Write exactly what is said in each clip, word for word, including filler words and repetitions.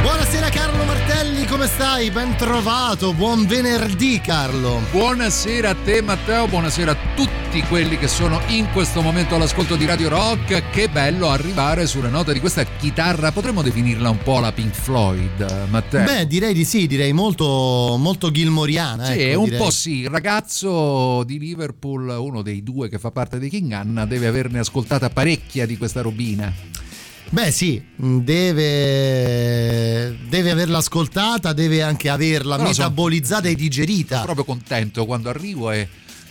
Buonasera Carlo Martelli, come stai? Ben trovato, buon venerdì Carlo. Buonasera a te Matteo, buonasera a tutti quelli che sono in questo momento all'ascolto di Radio Rock. Che bello arrivare sulle note di questa chitarra, potremmo definirla un po' la Pink Floyd, Matteo? Beh, direi di sì, direi molto, molto gilmouriana. Sì, ecco, un direi. po' sì, il ragazzo di Liverpool, uno dei due che fa parte dei King Anna, deve averne ascoltata parecchia di questa robina. Beh sì, deve, deve averla ascoltata, deve anche averla Però metabolizzata sono, e digerita. Sono proprio contento quando arrivo e...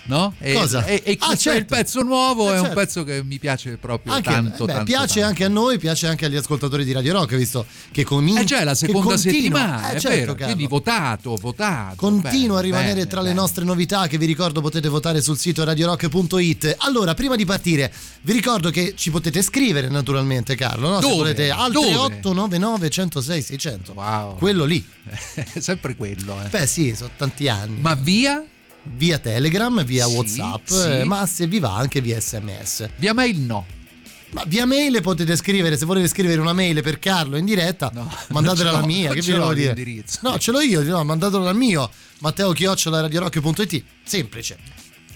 No? E, Cosa? E, e ah, certo. il pezzo nuovo eh, è certo. un pezzo che mi piace proprio anche, tanto, beh, tanto. Piace tanto. Anche a noi, piace anche agli ascoltatori di Radio Rock, visto che comincia. Eh già, è la seconda settimana, eh, è certo, vero. Quindi votato, votato. Continua bene, a rimanere bene, tra bene. le nostre novità, che vi ricordo potete votare sul sito radio rock punto it. Allora, prima di partire, vi ricordo che ci potete scrivere naturalmente, Carlo. No? Dove? Se volete al otto nove nove uno zero sei sei zero zero. Wow. Quello lì. Sempre quello. Eh. Beh sì, sono tanti anni. Ma via? Via Telegram, via sì, Whatsapp, sì. ma se vi va anche via S M S. Via mail no. Ma via mail potete scrivere, se volete scrivere una mail per Carlo in diretta, no, mandatela alla mia, che vi devo dire? L'indirizzo. No, ce l'ho io, no, mandatela al mio, Matteo Chioccio da radio rock punto it, semplice.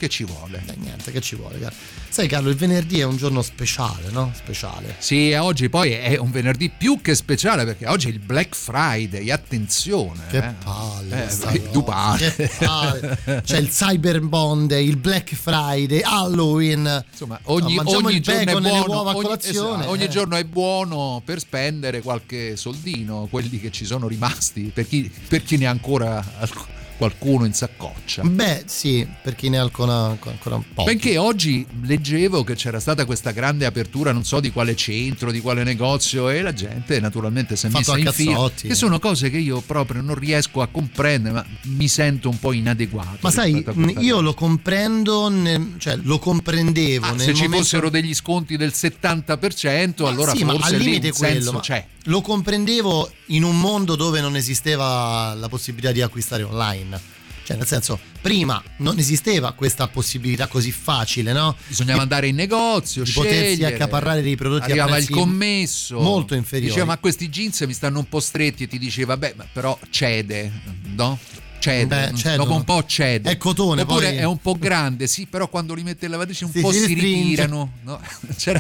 Che ci vuole? Eh, niente, che ci vuole, Carlo. Sai Carlo, il venerdì è un giorno speciale, no? Speciale. Sì, oggi poi è un venerdì più che speciale, perché oggi è il Black Friday, attenzione. Che eh. palle. Eh, Dubai. Che palle. C'è il Cyber Monday, il Black Friday, Halloween. Insomma, ogni, no, ogni il giorno è buono. Uova ogni, colazione. Esatto, eh. ogni giorno è buono per spendere qualche soldino, quelli che ci sono rimasti, per chi, per chi ne ha ancora alc- qualcuno in saccoccia. Beh sì, per chi ne ha ancora, ancora un po'. Perché oggi leggevo che c'era stata questa grande apertura, non so di quale centro, di quale negozio, e la gente naturalmente si è messa in fila, che sono cose che io proprio non riesco a comprendere, ma mi sento un po' inadeguato. Ma sai, io cosa. lo comprendo nel, cioè lo comprendevo ah, nel se ci momento... fossero degli sconti del settanta per cento, ma allora sì, forse al limite lì quello, senso ma... c'è. Lo comprendevo in un mondo dove non esisteva la possibilità di acquistare online, cioè nel senso prima non esisteva questa possibilità così facile, no? Bisognava di, andare in negozio, di scegliere, potersi accaparrare dei prodotti a prezzi arrivava il commesso molto inferiori. Diceva ma questi jeans mi stanno un po' stretti e ti diceva beh ma però cede, no? Cede, Beh, cede, dopo un po' cede, è cotone, oppure poi... è un po' grande, sì, però quando li mette in lavatrice un sì, po' si, si ritirano, no? c'era,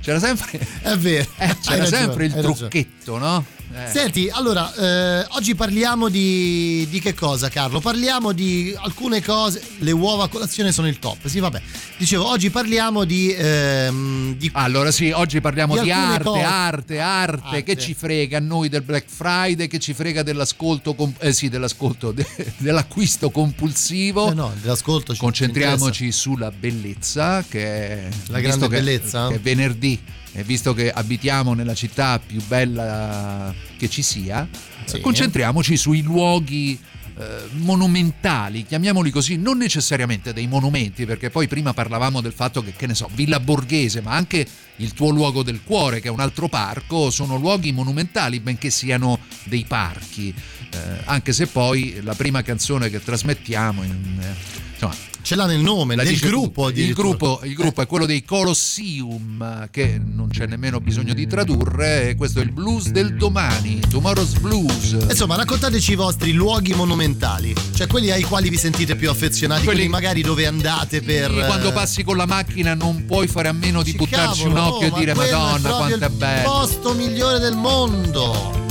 c'era sempre è vero eh, c'era ragione, sempre il trucchetto, no? Eh. Senti, allora eh, oggi parliamo di, di che cosa Carlo? Parliamo di alcune cose, le uova a colazione sono il top, sì vabbè, dicevo oggi parliamo di, ehm, di allora sì, oggi parliamo di, di arte, cose... arte, arte, arte, che ci frega a noi del Black Friday, che ci frega dell'ascolto, comp- eh sì dell'ascolto, de- dell'acquisto compulsivo, eh no, dell'ascolto ci concentriamoci interessa. Sulla bellezza, che è la grande che, bellezza, che è venerdì. E visto che abitiamo nella città più bella che ci sia, sì. concentriamoci sui luoghi eh, monumentali, chiamiamoli così, non necessariamente dei monumenti, perché poi prima parlavamo del fatto che, che ne so, Villa Borghese, ma anche il tuo luogo del cuore, che è un altro parco, sono luoghi monumentali, benché siano dei parchi, eh, anche se poi la prima canzone che trasmettiamo, in, eh, insomma... ce l'ha nel nome, la del gruppo, il gruppo il gruppo è quello dei Colosseum, che non c'è nemmeno bisogno di tradurre, questo è il blues del domani, Tomorrow's Blues. Insomma, raccontateci i vostri luoghi monumentali, cioè quelli ai quali vi sentite più affezionati, quelli, quelli magari dove andate per... quando passi con la macchina non puoi fare a meno di buttarci cavolo, un occhio oh, e dire Madonna quanto è bello, il posto migliore del mondo.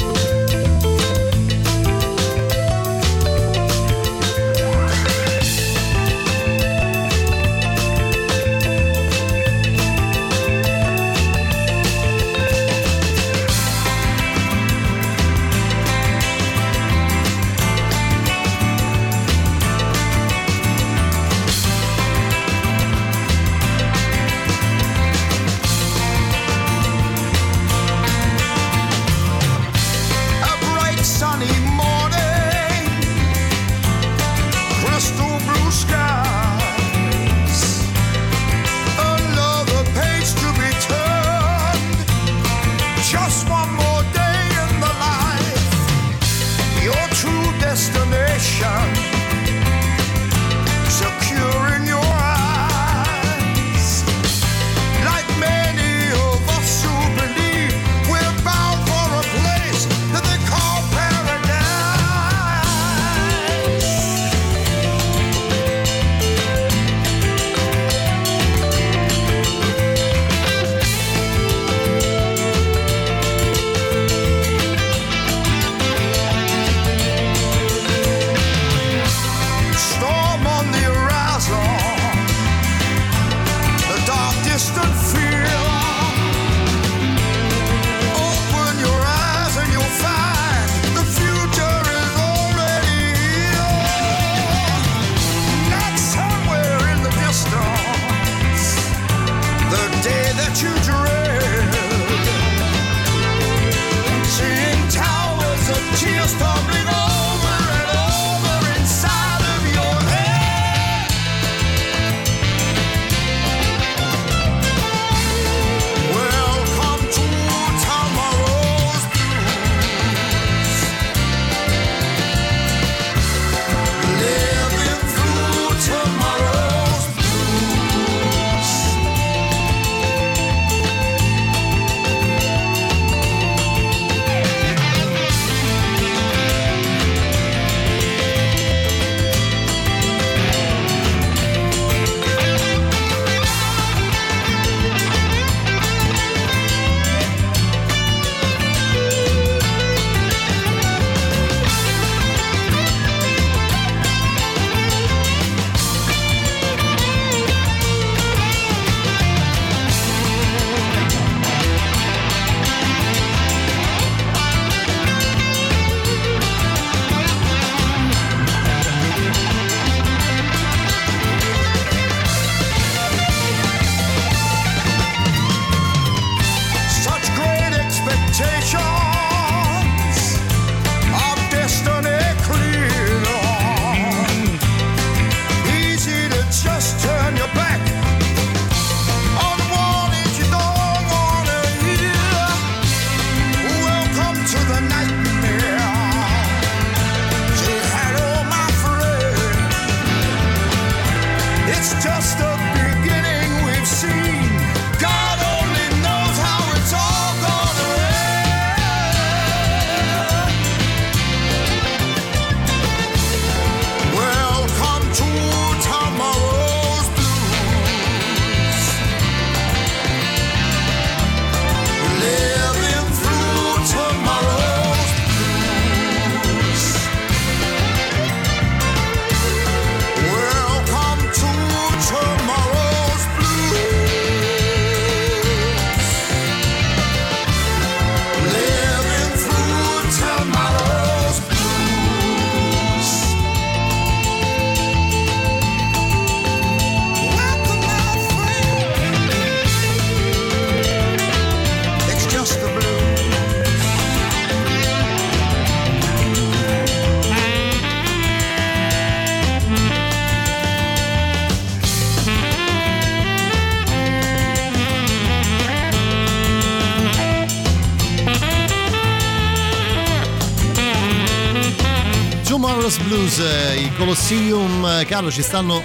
Blues Blues, i Colosseum, Carlo, ci stanno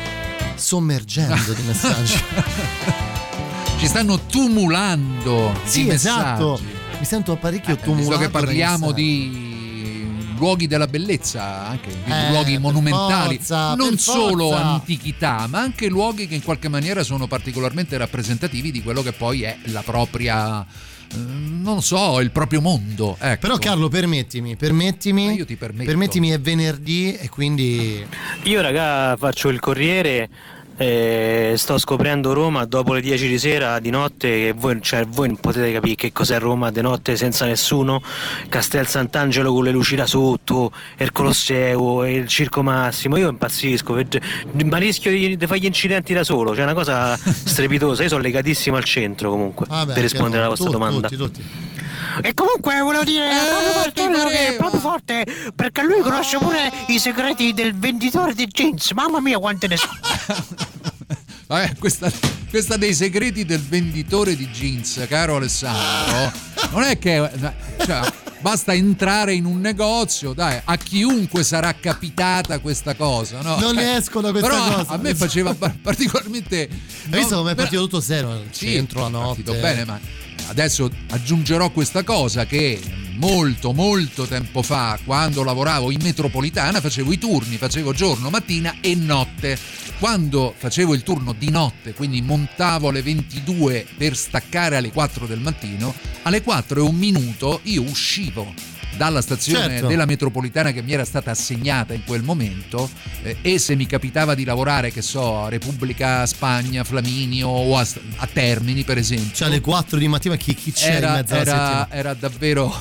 sommergendo di messaggi. Ci stanno tumulando sì, di esatto. messaggi. Mi sento parecchio eh, tumulato. Visto che parliamo di luoghi della bellezza, anche eh, luoghi monumentali, forza, non solo forza. antichità, ma anche luoghi che in qualche maniera sono particolarmente rappresentativi di quello che poi è la propria, non so, il proprio mondo, ecco. Però Carlo, permettimi, permettimi, ma io ti permetto. Permettimi, è venerdì e quindi io, raga, faccio il corriere. Eh, sto scoprendo Roma dopo le dieci di sera di notte, che voi, cioè, voi non potete capire che cos'è Roma di notte senza nessuno. Castel Sant'Angelo con le luci là sotto, il Colosseo, il Circo Massimo, io impazzisco, ma rischio di, di fare gli incidenti da solo, cioè è una cosa strepitosa. Io sono legatissimo al centro comunque. Vabbè, per rispondere alla vostra tutti, domanda tutti, tutti. E comunque volevo dire eh, proprio, forte, che è proprio forte, perché lui conosce pure i segreti del venditore di jeans. Mamma mia, quante ne so. Vabbè, questa, questa dei segreti del venditore di jeans, caro Alessandro, non è che cioè, basta entrare in un negozio, dai, a chiunque sarà capitata questa cosa, no? Non ne esco da questa però cosa. A me faceva particolarmente. Hai visto come è partito tutto serio? Sì, entro la notte. Partito bene, ma adesso aggiungerò questa cosa, che molto molto tempo fa, quando lavoravo in metropolitana, facevo i turni, facevo giorno, mattina e notte. Quando facevo il turno di notte, quindi montavo alle ventidue per staccare alle quattro del mattino, alle quattro e un minuto io uscivo dalla stazione certo. della metropolitana che mi era stata assegnata in quel momento, eh, e se mi capitava di lavorare, che so, a Repubblica Spagna, Flaminio o a, a Termini per esempio, cioè alle quattro di mattina chi, chi c'era era, in mezzo alla settimana? Era davvero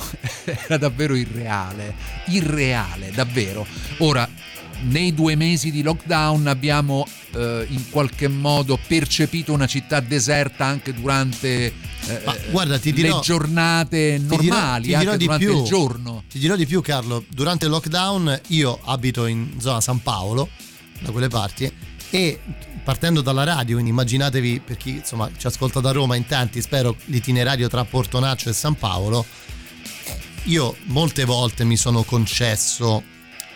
era davvero irreale irreale davvero. Ora nei due mesi di lockdown abbiamo eh, in qualche modo percepito una città deserta anche durante eh, guarda, ti dirò, le giornate normali, ti dirò, ti dirò anche di durante più, il giorno. Ti dirò di più, Carlo, durante il lockdown io abito in zona San Paolo, da quelle parti, e partendo dalla radio, quindi immaginatevi, per chi insomma ci ascolta da Roma in tanti, spero, l'itinerario tra Portonaccio e San Paolo, io molte volte mi sono concesso,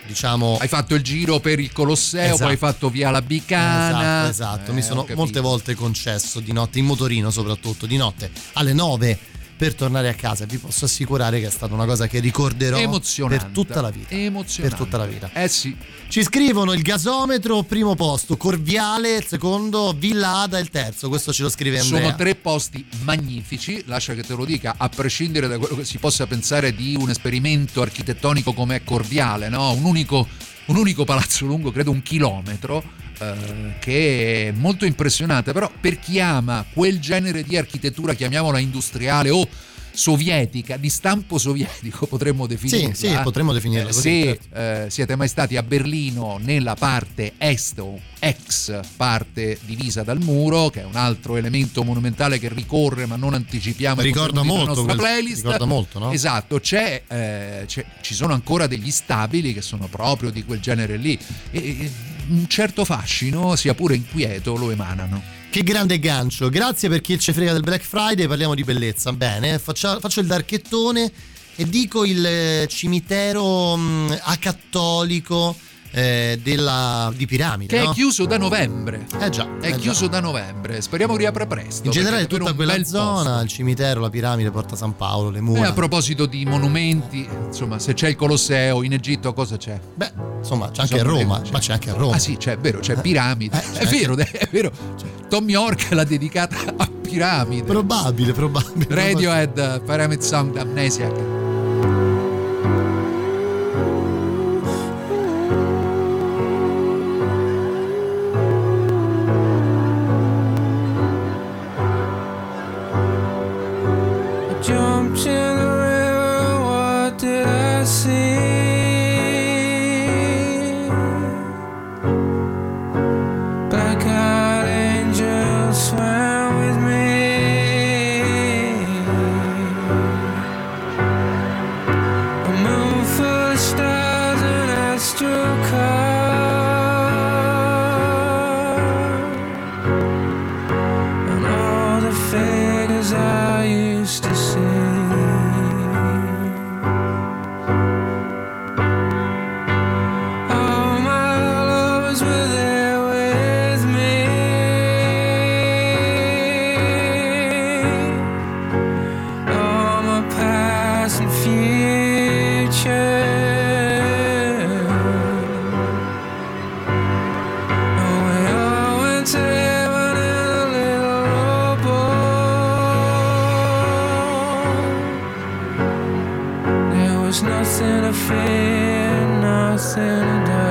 diciamo, hai fatto il giro per il Colosseo, esatto. poi hai fatto via la Bicana, esatto, esatto. Eh, mi sono molte volte concesso di notte, in motorino soprattutto, di notte alle nove per tornare a casa. Vi posso assicurare che è stata una cosa che ricorderò per tutta la vita. Emozionante. Per tutta la vita. Eh sì. Ci scrivono il gasometro, primo posto, Corviale, il secondo, Villa Ada il terzo. Questo ce lo scrive Andrea. Sono tre posti magnifici, lascia che te lo dica, a prescindere da quello che si possa pensare di un esperimento architettonico come Corviale, no? Un unico, un unico palazzo lungo, credo un chilometro. Uh, che è molto impressionante, però per chi ama quel genere di architettura, chiamiamola industriale o sovietica, di stampo sovietico potremmo definirla. Sì, sì, potremmo definirla così. Eh, se certo. eh, siete mai stati a Berlino nella parte est o ex parte divisa dal muro, che è un altro elemento monumentale che ricorre, ma non anticipiamo, ricorda molto la nostra quel, playlist. Ricorda molto, no? Esatto, c'è, eh, c'è, ci sono ancora degli stabili che sono proprio di quel genere lì e un certo fascino, sia pure inquieto, lo emanano. Che grande gancio, grazie per chi ci frega del Black Friday, parliamo di bellezza. Bene, faccio, faccio il darchettone e dico il cimitero mh, acattolico eh, della, di Piramide. Che no? è chiuso da novembre. Eh già. È eh chiuso già. da novembre, speriamo riapra presto. In generale tutta quella zona, posto. Il cimitero, la Piramide, Porta San Paolo, le mura. E a proposito di monumenti, insomma, se c'è il Colosseo, in Egitto cosa c'è? Beh, insomma, c'è anche a Roma, c'è. ma c'è anche a Roma. Ah sì, c'è, è vero, c'è Piramide. Eh, è vero, è vero. C'è. Tommy York l'ha dedicata a Piramide. Probabile, probabile. Radiohead, Pyramid Song, Amnesiac. Swam with me. a fan, I sent it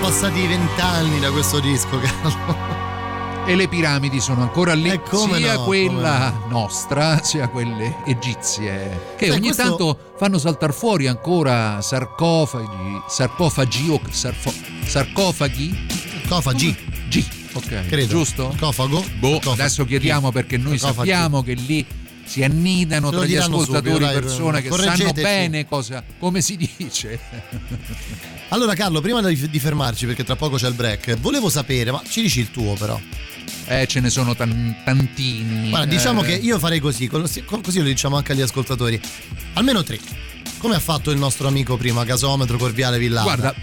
passati vent'anni da questo disco, Carlo. E le piramidi sono ancora lì, eh, sia no, quella no. nostra sia quelle egizie, che Beh, ogni questo... tanto fanno saltar fuori ancora sarcofagi sarcofagi o sarfo, sarcofagi sarcofagi G, ok, credo, giusto? Sarcofago? Boh, sarcofago. Adesso chiediamo perché noi sarcofagi. sappiamo che lì si annidano tra gli ascoltatori subito, dai, persone che sanno bene cosa, come si dice. Allora Carlo, prima di, di fermarci, perché tra poco c'è il break, volevo sapere, ma ci dici il tuo però? Eh, ce ne sono tan- tantini. Guarda, diciamo eh. che io farei così, così lo diciamo anche agli ascoltatori, almeno tre, come ha fatto il nostro amico prima, gasometro, Corviale, Villana. Guarda,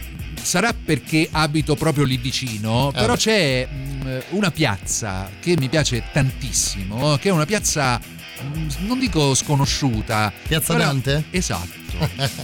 sarà perché abito proprio lì vicino, eh, però beh. c'è mh, una piazza che mi piace tantissimo, che è una piazza, non dico sconosciuta, Piazza però, Dante? Esatto,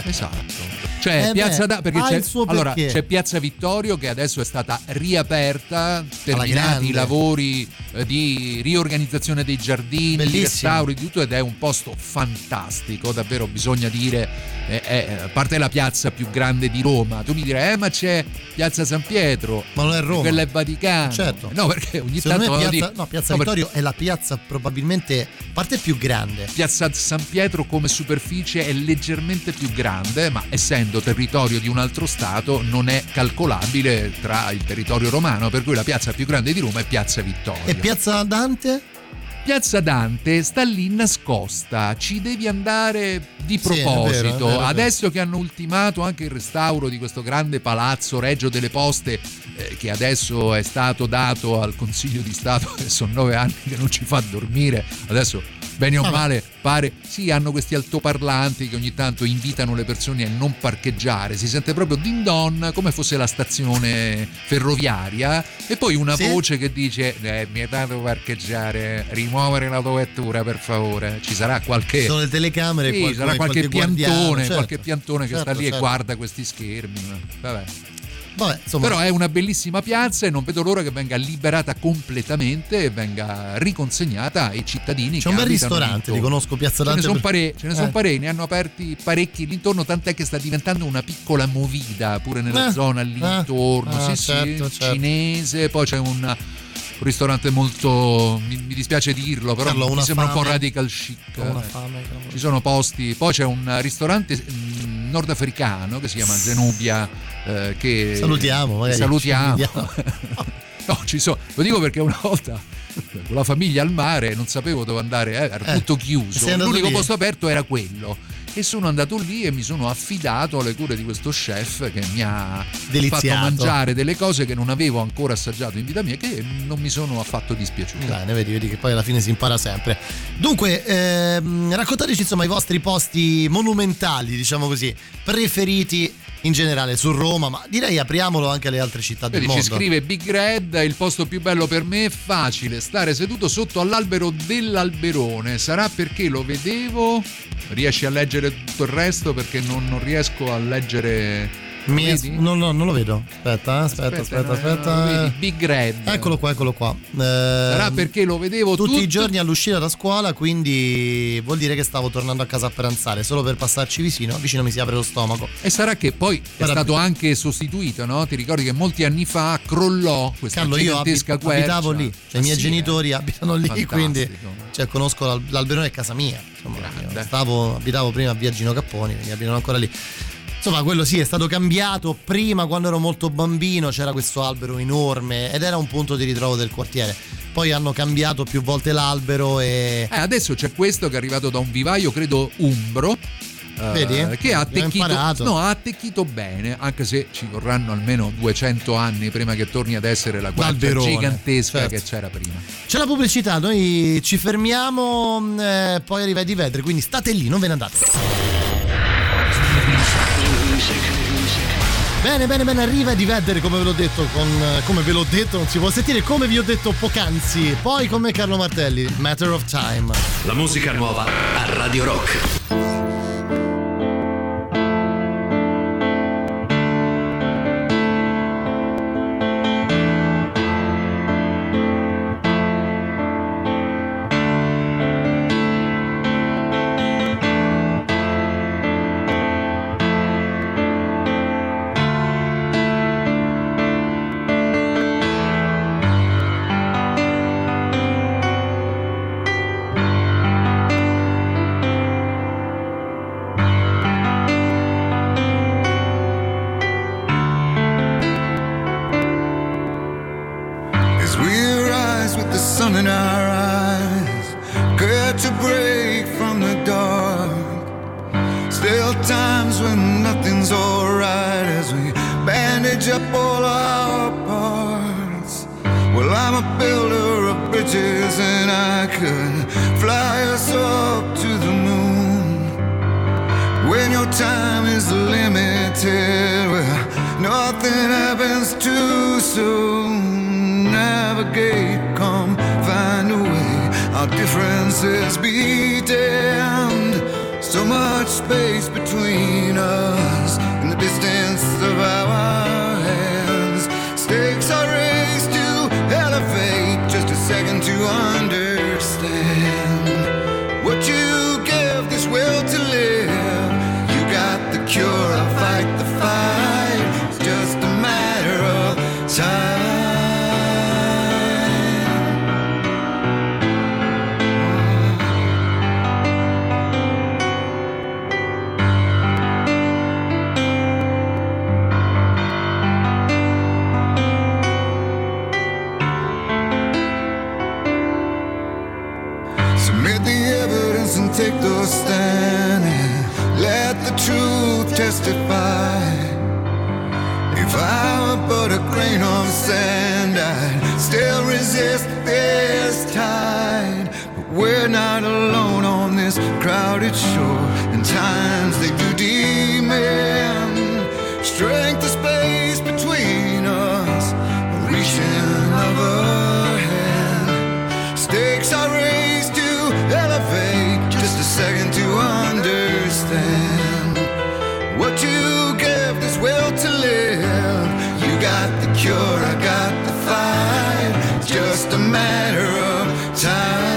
esatto. Cioè eh Piazza Dante, perché c'è, allora, c'è Piazza Vittorio che adesso è stata riaperta, terminati i lavori di riorganizzazione dei giardini, di restauri, di tutto, ed è un posto fantastico, davvero bisogna dire, eh, eh, a parte la piazza più grande di Roma. Tu mi direi, eh ma c'è Piazza San Pietro, ma non è Roma, quella è Vaticano. Certo. No, perché ogni Secondo tanto... Piazza, dico, no, Piazza no, Vittorio perché... è la piazza probabilmente, parte più grande. Piazza San Pietro come superficie è leggermente più grande, ma essendo territorio di un altro stato non è calcolabile tra il territorio romano, per cui la piazza più grande di Roma è Piazza Vittorio. E Piazza Dante? Piazza Dante sta lì nascosta, ci devi andare di proposito. Sì, è vero, è vero, adesso che hanno ultimato anche il restauro di questo grande palazzo Reggio delle Poste, eh, che adesso è stato dato al Consiglio di Stato, che sono nove anni che non ci fa dormire, adesso bene o vabbè. male pare, sì, hanno questi altoparlanti che ogni tanto invitano le persone a non parcheggiare, si sente proprio din don come fosse la stazione ferroviaria, e poi una sì. voce che dice eh, vietato parcheggiare, rimuovere l'autovettura per favore, ci sarà qualche sono le telecamere, sì, qualcuno, sarà qualche, qualche piantone, certo, qualche piantone che certo, sta lì certo. e guarda questi schermi, vabbè. Vabbè, però è una bellissima piazza e non vedo l'ora che venga liberata completamente e venga riconsegnata ai cittadini. C'è un bel ristorante, li conosco, Piazza Dante. Ce ne sono per... pare, ce ne eh. sono pare, ne hanno aperti parecchi l'intorno, tant'è che sta diventando una piccola movida pure nella eh. zona lì intorno, eh. ah, sì, certo, sì, certo. cinese, poi c'è un un ristorante molto, mi, mi dispiace dirlo, però Carlo, mi sembra fame. un po' radical chic. Una fame, ci sono posti, poi c'è un ristorante nordafricano che si chiama Zenubia, eh, che salutiamo, magari. salutiamo. No, ci sono, lo dico perché una volta con la famiglia al mare non sapevo dove andare, eh, era tutto eh, chiuso, l'unico via. posto aperto era quello. E sono andato lì e mi sono affidato alle cure di questo chef che mi ha deliziato. fatto mangiare delle cose che non avevo ancora assaggiato in vita mia, che non mi sono affatto dispiaciute. Bene, vedi, vedi che poi alla fine si impara sempre. Dunque, ehm, raccontateci insomma i vostri posti monumentali, diciamo così, preferiti in generale su Roma, ma direi apriamolo anche alle altre città del Vedi, mondo. Ci scrive Big Red: il posto più bello per me è facile, stare seduto sotto all'albero dell'Alberone. Sarà perché lo vedevo? Riesci a leggere tutto il resto? Perché non, non riesco a leggere. Mi es- no, no, non lo vedo. Aspetta, aspetta, aspetta, aspetta. aspetta, aspetta. Vedi, Big Red. Eccolo qua, eccolo qua. Eh, Sarà perché lo vedevo tutti tutto... i giorni all'uscita da scuola, quindi vuol dire che stavo tornando a casa a pranzare, solo per passarci vicino, vicino mi si apre lo stomaco. E sarà che poi sarà è stato più. anche sostituito, no? Ti ricordi che molti anni fa crollò questa Carlo, gigantesca io abit- abitavo lì, cioè, i miei sì, genitori eh. abitano lì, Fantastico. quindi cioè conosco l'al- l'alberone è casa mia, insomma, io stavo, abitavo prima a Via Gino Capponi, quindi abitano ancora lì. Insomma, quello sì, è stato cambiato. Prima, quando ero molto bambino, c'era questo albero enorme ed era un punto di ritrovo del quartiere. Poi hanno cambiato più volte l'albero e... Eh, adesso c'è questo che è arrivato da un vivaio, credo umbro, Vedi? Eh, che ha attecchito, no, ha attecchito bene, anche se ci vorranno almeno duecento anni prima che torni ad essere la guardia gigantesca certo. che c'era prima. C'è la pubblicità, noi ci fermiamo, eh, poi arriva Di Vedre, quindi state lì, non ve ne andate. Bene, bene, bene, arriva Di Vedere, come ve l'ho detto, con, come ve l'ho detto, non si può sentire, come vi ho detto poc'anzi. Poi con me Carlo Martelli, Matter of Time. La musica nuova a Radio Rock. Not alone. it's sure in times they do demand strength to space between us, reaching of a hand. Stakes are raised to elevate, just a second to understand what you give, this will to live. You got the cure, I got the fight, just a matter of time.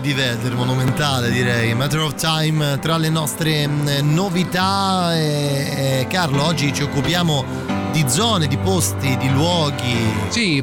Di Vedder, monumentale direi, Matter of Time tra le nostre novità. E, e Carlo, oggi ci occupiamo di zone, di posti, di luoghi. Sì,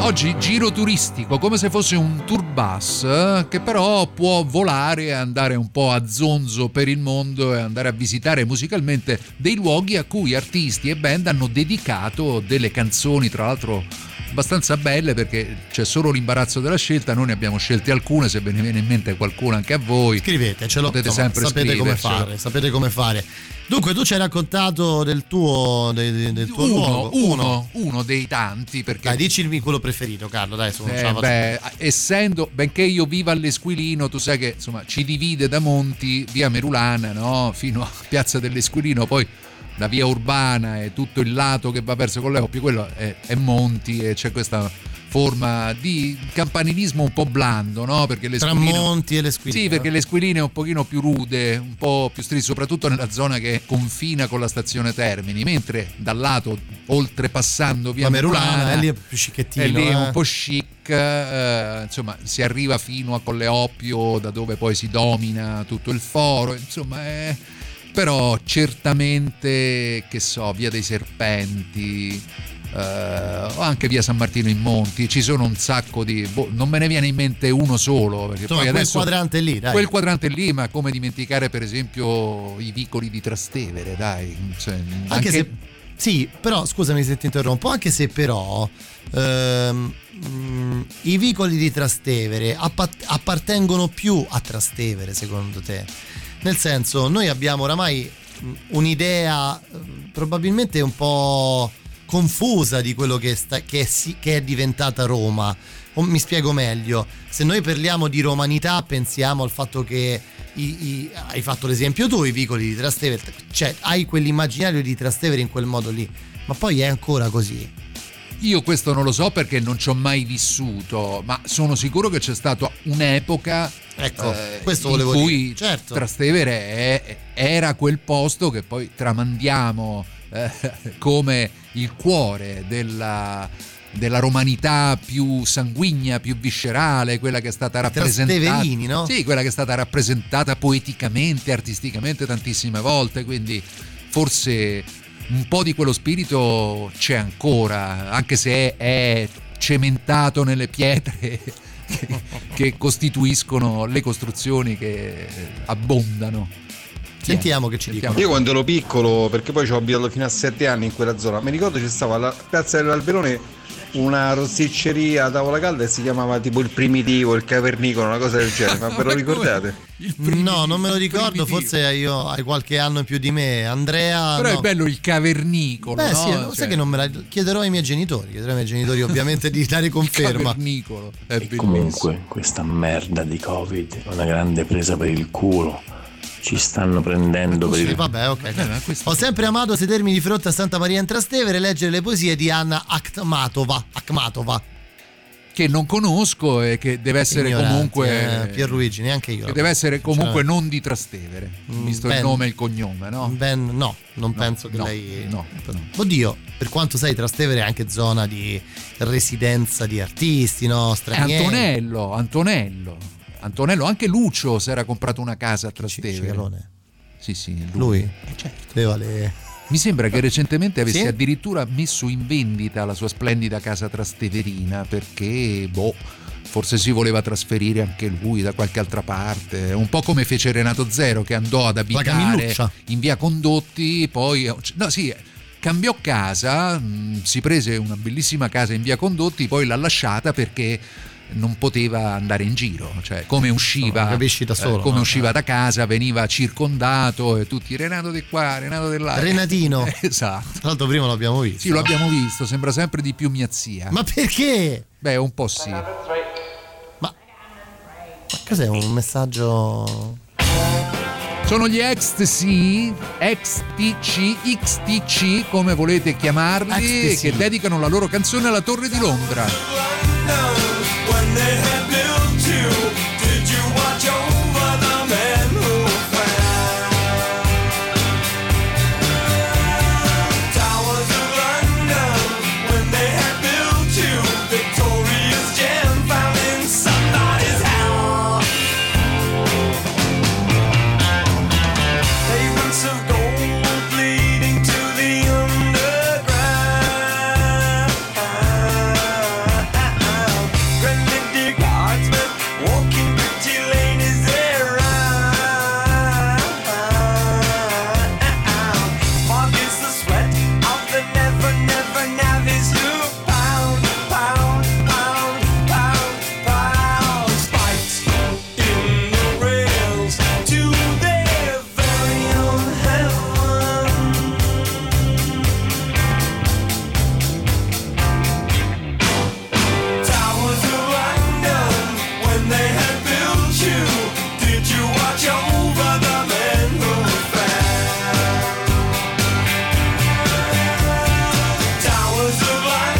oggi giro turistico, come se fosse un tour bus che però può volare e andare un po' a zonzo per il mondo e andare a visitare musicalmente dei luoghi a cui artisti e band hanno dedicato delle canzoni, tra l'altro abbastanza belle, perché c'è solo l'imbarazzo della scelta. Noi ne abbiamo scelte alcune, se ve ne viene in mente qualcuna anche a voi scrivetecelo, potete no, sempre sapete come fare, sapete come fare. Dunque tu ci hai raccontato del tuo, del, del tuo uno, luogo, uno, uno dei tanti, perché dai, dicimi quello preferito, Carlo, dai, se non eh, beh, essendo, benché io viva all'Esquilino, tu sai che insomma ci divide da Monti, via Merulana, no, fino a Piazza dell'Esquilino, poi la via urbana e tutto il lato che va verso Colle Oppio, quello è, è Monti, e c'è questa forma di campanilismo un po' blando, no? Perché l'Esquilino, tra Monti e l'Esquilino. Sì, perché l'Esquilino è un pochino più rude, un po' più strizzo, soprattutto nella zona che confina con la stazione Termini, mentre dal lato, oltrepassando via la Merulana, Merulana, è lì più cicchettino, è lì eh? un po' chic, eh, insomma, si arriva fino a Colle Oppio, da dove poi si domina tutto il Foro, insomma è... Però certamente, che so, via dei Serpenti, eh, o anche via San Martino in Monti, ci sono un sacco di boh, non me ne viene in mente uno solo, perché insomma, poi quel adesso, quadrante lì, dai. Quel quadrante lì, ma come dimenticare per esempio i vicoli di Trastevere, dai, cioè, anche, anche se sì, però scusami se ti interrompo, anche se però ehm, i vicoli di Trastevere appartengono più a Trastevere, secondo te? Nel senso, noi abbiamo oramai un'idea probabilmente un po' confusa di quello che, sta, che, è, che è diventata Roma. O mi spiego meglio, se noi parliamo di romanità pensiamo al fatto che i, i, hai fatto l'esempio tu, i vicoli di Trastevere, cioè hai quell'immaginario di Trastevere in quel modo lì, ma poi è ancora così? Io questo non lo so, perché non ci ho mai vissuto, ma sono sicuro che c'è stata un'epoca, ecco, eh, questo volevo in cui dire. Certo. Trastevere è, era quel posto che poi tramandiamo eh, come il cuore della, della romanità più sanguigna, più viscerale, quella che è stata rappresentata, no? Sì, quella che è stata rappresentata poeticamente, artisticamente tantissime volte, quindi forse un po' di quello spirito c'è ancora, anche se è, è cementato nelle pietre che, che costituiscono le costruzioni che abbondano. Sentiamo che ci dicono. Io quando ero piccolo, perché poi ci ho abitato fino a sette anni in quella zona, mi ricordo ci stava alla Piazza dell'Alberone una rosticceria a tavola calda e si chiamava tipo il Primitivo, il Cavernicolo, una cosa del genere. Ma ve lo ricordate? No, non me lo ricordo, forse io hai qualche anno più di me, Andrea. Però no. È bello il Cavernicolo. Beh, no? Sì, cioè... sai che non me la chiederò ai miei genitori, chiederò ai miei genitori ovviamente di dare conferma. Cavernicolo è e comunque questa merda di Covid è una grande presa per il culo. Ci stanno prendendo per il... Vabbè, okay. Vabbè, ho sempre amato sedermi di fronte a Santa Maria in Trastevere e leggere le poesie di Anna Akhmatova, Akhmatova. Che non conosco e che deve essere ignorante, comunque eh, Pierluigi, neanche io. Che deve essere comunque cioè, non di Trastevere, mm, visto ben, il nome e il cognome, no? Ben, no, non no, penso che no, lei. No, no. Oddio, per quanto sai, Trastevere è anche zona di residenza di artisti, no? Stranieri. Antonello, Antonello. Antonello, anche Lucio si era comprato una casa a Trastevere. Cicalone. Sì, sì, lui. lui? Eh, certo. Le... Mi sembra che recentemente avesse sì? addirittura messo in vendita la sua splendida casa trasteverina perché, boh, forse si voleva trasferire anche lui da qualche altra parte. Un po' come fece Renato Zero, che andò ad abitare in via Condotti, poi... No, sì... Cambiò casa, mh, si prese una bellissima casa in via Condotti, poi l'ha lasciata perché non poteva andare in giro, cioè come usciva, no, capisci da solo, eh, come no? usciva da casa veniva circondato e tutti Renato di qua, Renato di là. Renatino. Eh, esatto. Tra l'altro prima l'abbiamo visto. Sì, lo abbiamo visto, sembra sempre di più mia zia. Ma perché? Beh, un po' sì. Ma, ma cos'è un messaggio? Sono gli Ecstasy, X T C, X T C, come volete chiamarli, Ecstasy, che dedicano la loro canzone alla Torre di Londra. Of life.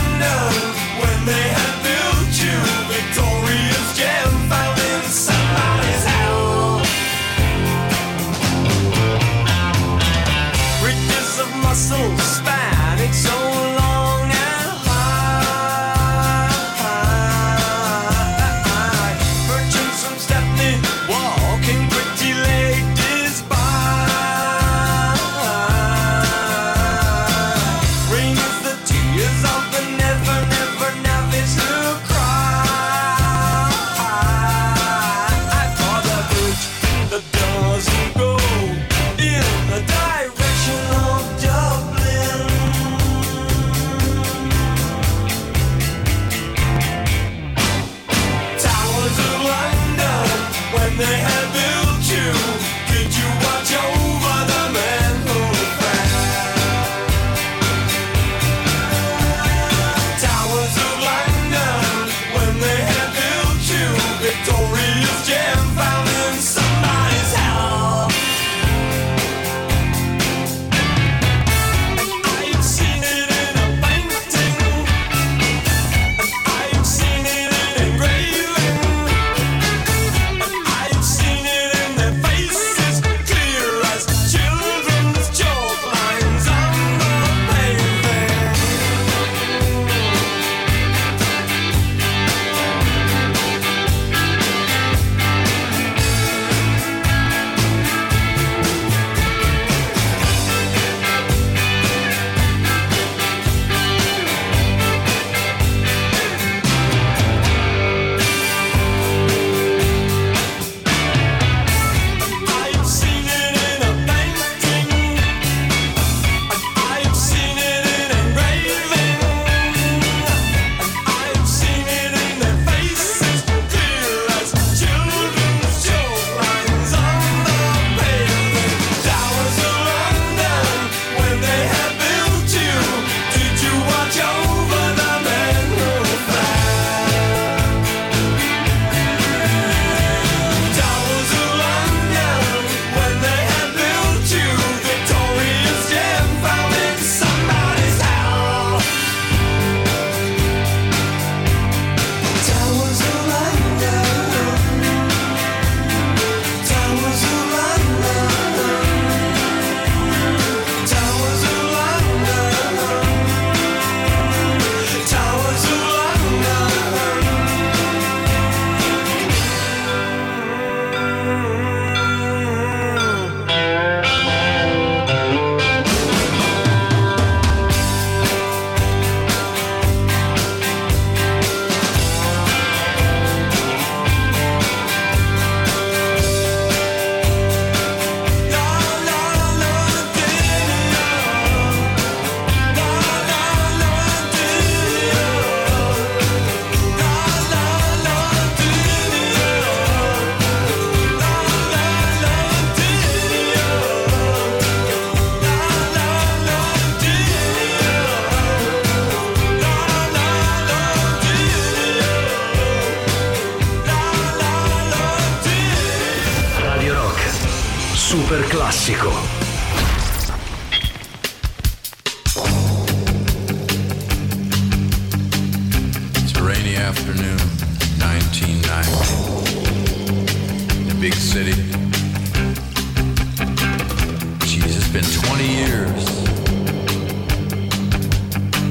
super classico. Afternoon, nineteen ninety, the big city. Geez, it's been twenty years.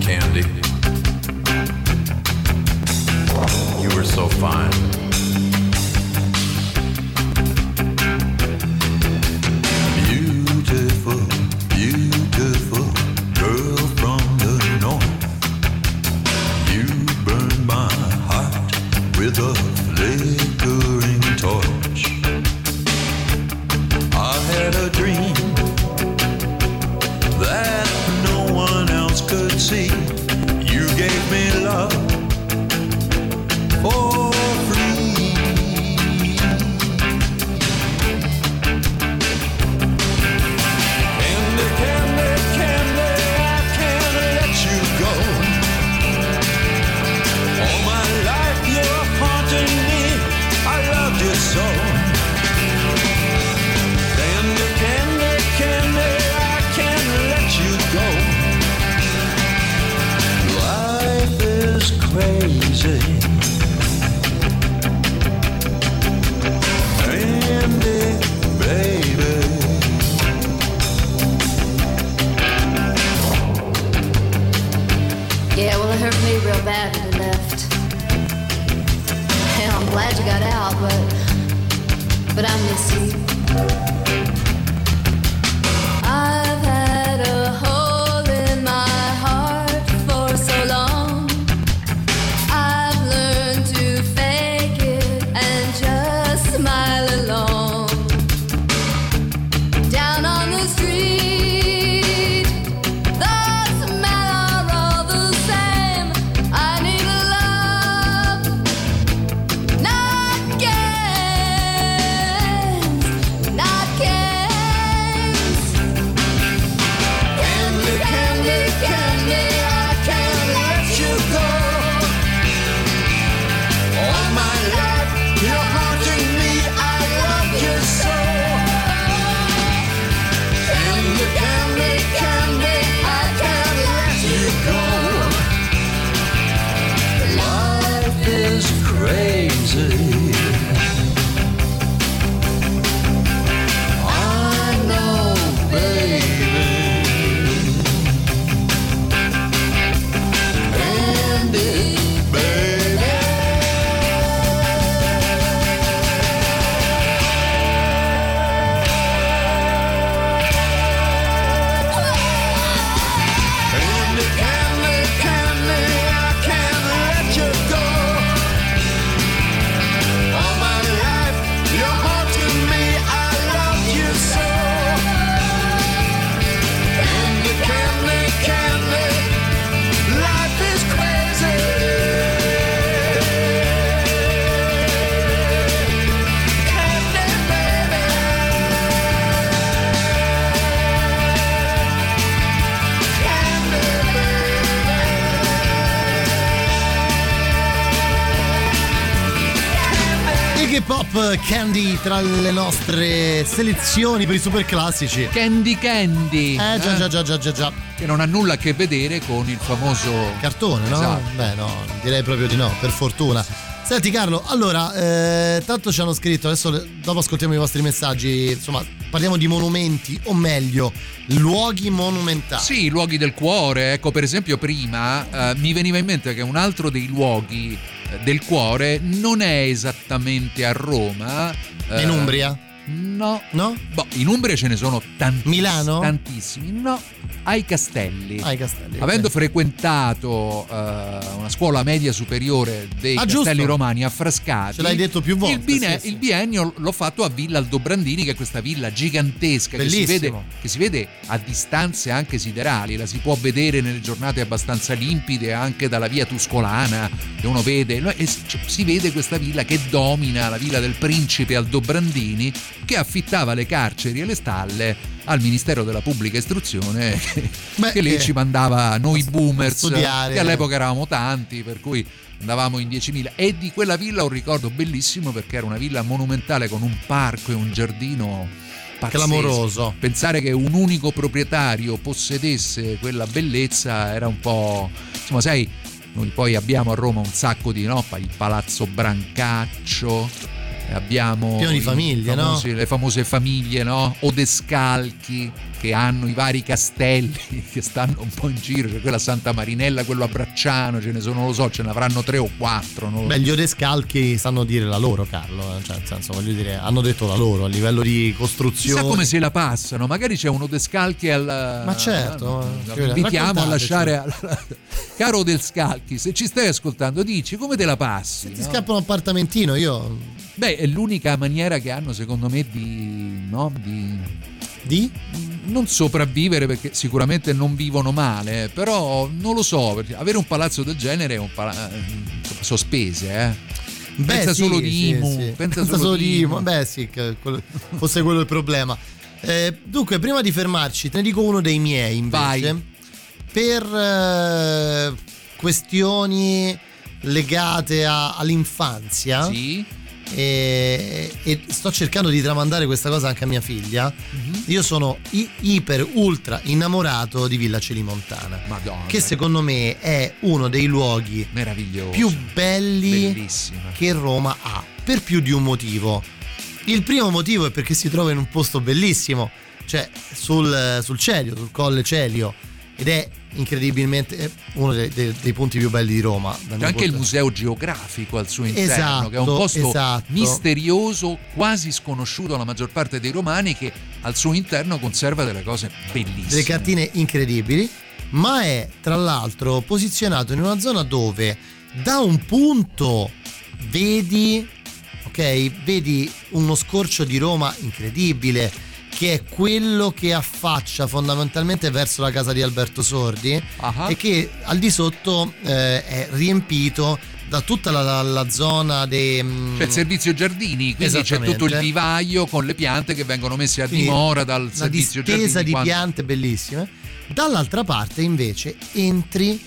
Candy, you were so fine. Beautiful, beautiful girl from the north. You burned my with a flickering torch. I had a dream that no one else could see. You gave me love for free. Candy, candy, candy, I can't let you go. All my life you're haunting me, I loved you so. Candy, candy, candy, I can't let you go. Life is crazy. Candy, baby. Yeah, well, it hurt me real bad when you left. I'm glad you got out, but but I miss you. I've had a hole in my heart for so long. I've learned to fake it and just smile along. Down on the street, the smell are all the same. I need love. Not games, not games. Candy, candy, candy, I can't let you go. All my life, you're haunting me, I love you so. Candy, candy, candy, I can't let you go. Life is crazy. I know, baby. Candy, candy, candy, candy, I can't let you go. All my life, you're haunting me, I love you so. Candy, candy, candy, life is crazy. Candy, baby. Iggy Pop, Candy tra le nostre selezioni per i super classici. Candy Candy, Eh già già già già già già. che non ha nulla a che vedere con il famoso Cartone, no? Esatto. Beh no, direi proprio di no, per fortuna. Senti Carlo, allora, eh, tanto ci hanno scritto, adesso le- dopo ascoltiamo i vostri messaggi, insomma parliamo di monumenti, o meglio, luoghi monumentali. Sì, i luoghi del cuore. Ecco, per esempio prima eh, mi veniva in mente che un altro dei luoghi eh, del cuore non è esattamente a Roma. eh, In Umbria? No. No? Boh, in Umbria ce ne sono tantissimi. Milano? Tantissimi. No, ai Castelli. Ai Castelli. Avendo ok. frequentato eh, una scuola media superiore dei Ah, Castelli giusto. Romani a Frascati. Ce l'hai detto più volte, il, bine- sì, sì. il biennio l'ho fatto a Villa Aldobrandini, che è questa villa gigantesca che si, vede, Bellissimo. che si vede a distanze anche siderali. La si può vedere nelle giornate abbastanza limpide anche dalla via Tuscolana, che uno vede, no, e si si vede questa villa che domina la villa del principe Aldobrandini, che affittava le carceri e le stalle al Ministero della Pubblica Istruzione, che, Beh, che lì eh, ci mandava noi boomers, studiare, che all'epoca eravamo tanti, per cui andavamo in diecimila. E di quella villa ho un ricordo bellissimo, perché era una villa monumentale con un parco e un giardino pazzesco. Clamoroso. Pensare che un unico proprietario possedesse quella bellezza era un po', insomma, sai, noi poi abbiamo a Roma un sacco di, no, il Palazzo Brancaccio, abbiamo pioni famiglie, famosi, no? Le famose famiglie, no? O Descalchi, che hanno i vari castelli che stanno un po' in giro, c'è, cioè, quella Santa Marinella, quello a Bracciano, ce ne sono, non lo so, ce ne avranno tre o quattro, no? Beh, gli Odescalchi sanno dire la loro, Carlo, cioè, nel senso, voglio dire, hanno detto la loro a livello di costruzione. Chissà come se la passano, magari c'è uno Descalchi al... Ma certo, no, invitiamo a lasciare a... Caro Odescalchi, se ci stai ascoltando, dici come te la passi, se ti, no, scappa un appartamentino. Io, beh, è l'unica maniera che hanno, secondo me, di, no, di, di non sopravvivere, perché sicuramente non vivono male, però non lo so, perché avere un palazzo del genere è un palazzo sospese, eh. Beh, pensa, sì, solo di Imu, sì, sì. Pensa, pensa solo, solo di Imu. Imu. Beh, sì, quello, fosse quello il problema. Eh, dunque, prima di fermarci, te ne dico uno dei miei invece. Vai. Per eh, questioni legate a, all'infanzia. Sì. E, e sto cercando di tramandare questa cosa anche a mia figlia. Mm-hmm. Io sono i, iper ultra innamorato di Villa Celimontana, Madonna, che secondo me è uno dei luoghi meravigliosi, più belli, bellissima, che Roma ha, per più di un motivo. Il primo motivo è perché si trova in un posto bellissimo, cioè sul, sul Celio, sul Colle Celio, ed è incredibilmente uno dei, dei, dei punti più belli di Roma. C'è anche porto. Il museo geografico al suo interno, esatto, che è un posto, esatto, misterioso, quasi sconosciuto alla maggior parte dei romani, che al suo interno conserva delle cose bellissime, delle cartine incredibili, ma è tra l'altro posizionato in una zona dove da un punto vedi, ok, vedi uno scorcio di Roma incredibile, che è quello che affaccia fondamentalmente verso la casa di Alberto Sordi, uh-huh, e che al di sotto eh, è riempito da tutta la, la, la zona dei... C'è il servizio giardini, quindi c'è tutto il vivaio con le piante che vengono messe a quindi dimora dal servizio giardini. Una distesa di quando... piante bellissime. Dall'altra parte invece entri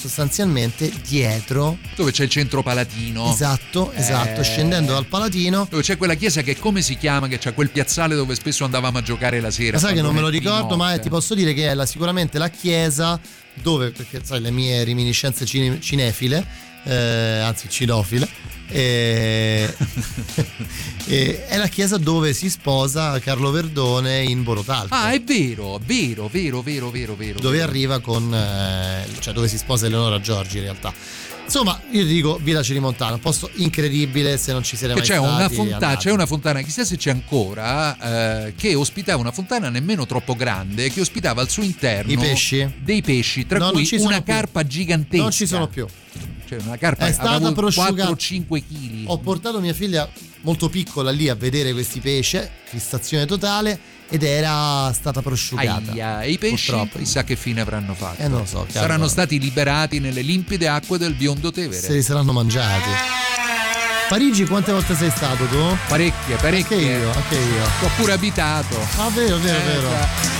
sostanzialmente dietro, dove c'è il centro palatino, esatto, esatto, eh. scendendo dal palatino, dove c'è quella chiesa che come si chiama, che c'è quel piazzale dove spesso andavamo a giocare la sera. Ma sai che non me lo ricordo, ma è, ti posso dire che è la, sicuramente la chiesa dove, perché sai le mie reminiscenze cine, cinefile eh, anzi cinofile eh, eh, è la chiesa dove si sposa Carlo Verdone in Borotalco. Ah, è vero, vero, vero, vero, vero, vero. Dove arriva con eh, cioè dove si sposa Eleonora Giorgi, in realtà. Insomma, io ti dico Villa Celimontana, un posto incredibile, se non ci siete mai c'è stati. Una fontana, c'è una fontana, chissà se c'è ancora, eh, che ospitava, una fontana nemmeno troppo grande, che ospitava al suo interno i pesci, dei pesci, tra no, cui una carpa più. gigantesca. Non ci sono più. Cioè una carpa è stata prosciugata, quattro cinque chili. Ho portato mia figlia molto piccola lì a vedere questi pesci, fissazione totale, ed era stata prosciugata. Aia, e i pesci purtroppo chissà che fine avranno fatto, eh, non lo so, saranno stati liberati nelle limpide acque del biondo Tevere, se li saranno mangiati. Parigi quante volte sei stato tu? Parecchie, parecchie. Anche io, anche io. Ho pure abitato. Ah, vero, vero, eh, vero. Da...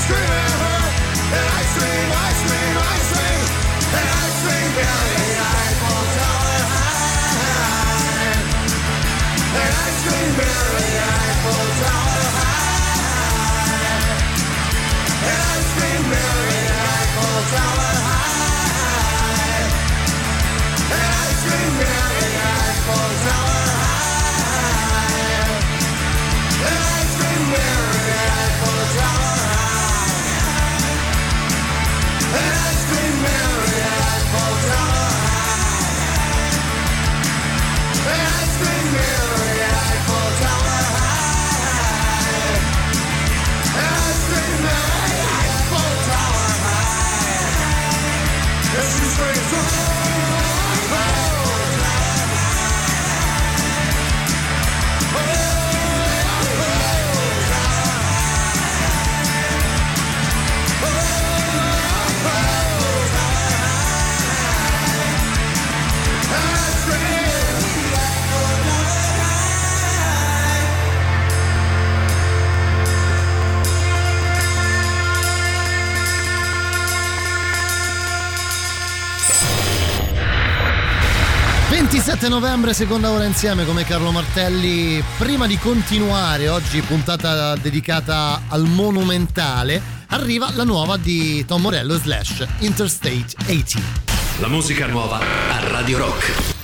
High, and I scream, Mary, I fall down. ventisette novembre, seconda ora insieme come Carlo Martelli. Prima di continuare, oggi puntata dedicata al monumentale, arriva la nuova di Tom Morello e Slash, Interstate ottanta. La musica nuova a Radio Rock.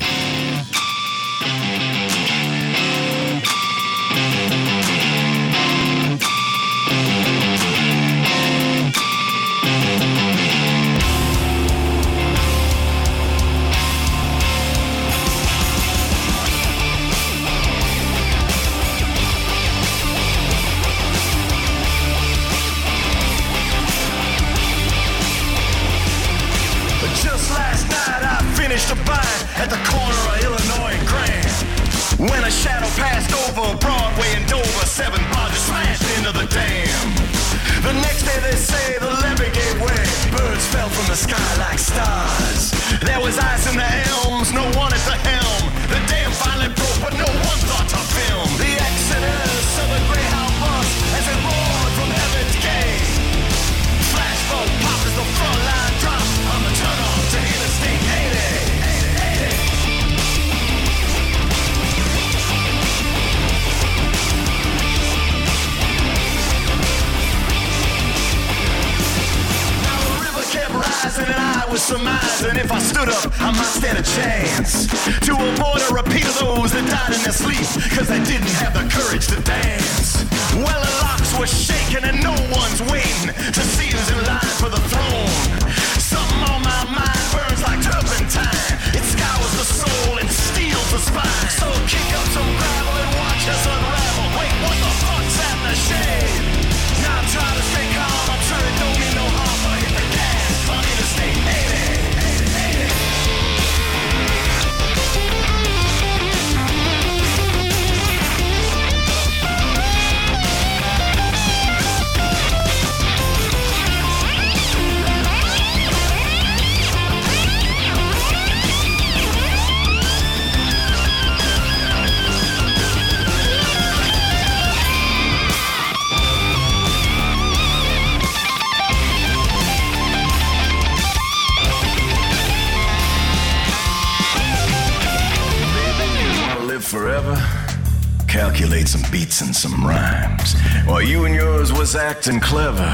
Acting clever,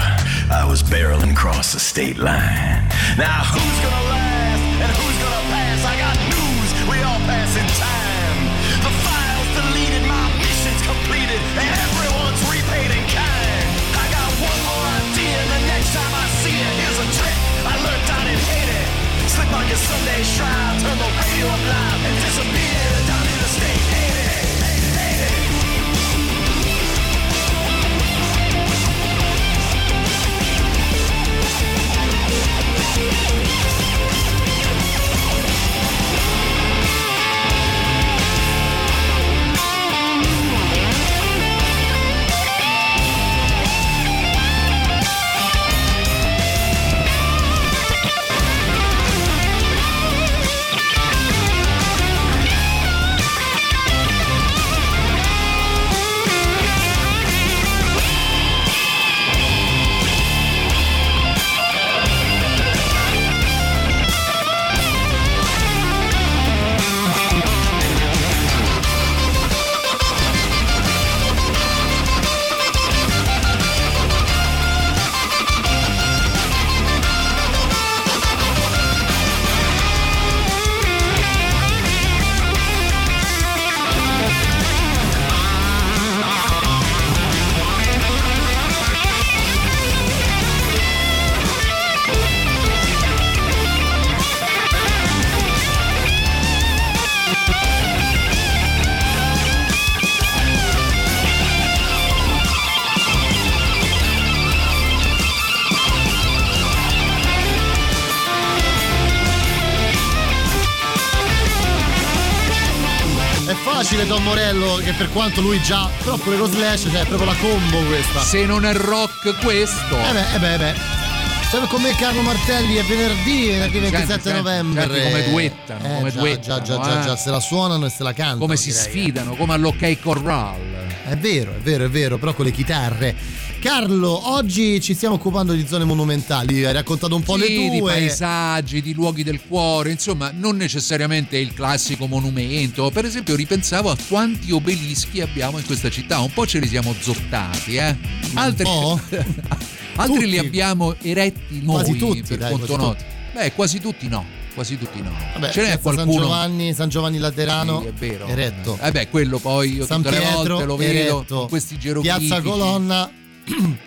I was barreling across the state line. Now who's gonna last and who's gonna pass? I got news, we all pass in time. The files deleted, my mission's completed, and everyone's repaid in kind. I got one more idea, and the next time I see it, here's a trick I learned out in Haiti. Slip on your Sunday shroud, turn the radio up loud, and disappear down in the state. Don Morello, che per quanto lui già, però pure lo Slash, cioè è proprio la combo questa. Se non è rock questo. Eh beh, eh beh, eh beh. Sono con me Carlo Martelli, è venerdì, venerdì ventisette novembre. Candy, come duetta, eh, come già, duetta, già, già, no, già, eh? già, se la suonano e se la cantano. Come si direi. sfidano, come all'Ok Corral. È vero, è vero, è vero, però con le chitarre. Carlo, oggi ci stiamo occupando di zone monumentali, hai raccontato un po' sì, le tue. Di paesaggi, di luoghi del cuore, insomma, non necessariamente il classico monumento. Per esempio ripensavo a quanti obelischi abbiamo in questa città, un po' ce li siamo zottati, eh? Altri, altri li abbiamo eretti noi, quasi tutti, per dai, conto nostro. Beh, quasi tutti no. Quasi tutti no. Vabbè, ce n'è qualcuno. San Giovanni, San Giovanni Laterano, sì, è vero. Eretto. Eh beh, quello poi io San tutte Pietro, le volte lo vedo in questi geroglifici. Piazza Colonna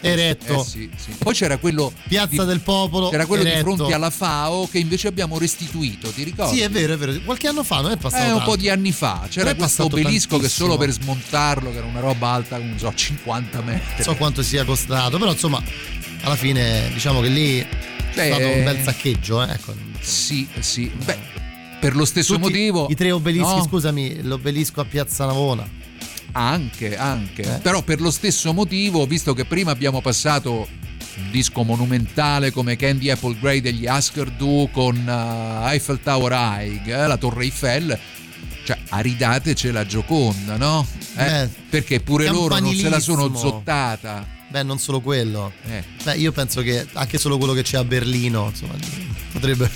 eretto. Eh sì, sì. Poi c'era quello Piazza di, del Popolo. C'era quello eretto. Di fronte alla FAO che invece abbiamo restituito, ti ricordi? Sì, è vero, è vero. Qualche anno fa, non è passato. Eh, un tanto. po' di anni fa. C'era questo obelisco tantissimo. Che solo per smontarlo, che era una roba alta, non so, cinquanta metri. Non so quanto sia costato, però insomma, alla fine diciamo che lì Beh, è stato un bel saccheggio, eh. ecco. Sì, sì. Beh, per lo stesso Tutti motivo i tre obelischi, no? Scusami, l'obelisco a Piazza Navona. Anche, anche. Eh. Però per lo stesso motivo, visto che prima abbiamo passato un disco monumentale come Candy Apple Grey degli Husker Du con uh, Eiffel Tower High, eh, la Torre Eiffel, cioè aridatece la Gioconda, no? Eh, Beh, perché pure loro non se la sono zottata. Beh, non solo quello. Eh. Beh, io penso che anche solo quello che c'è a Berlino, insomma, potrebbe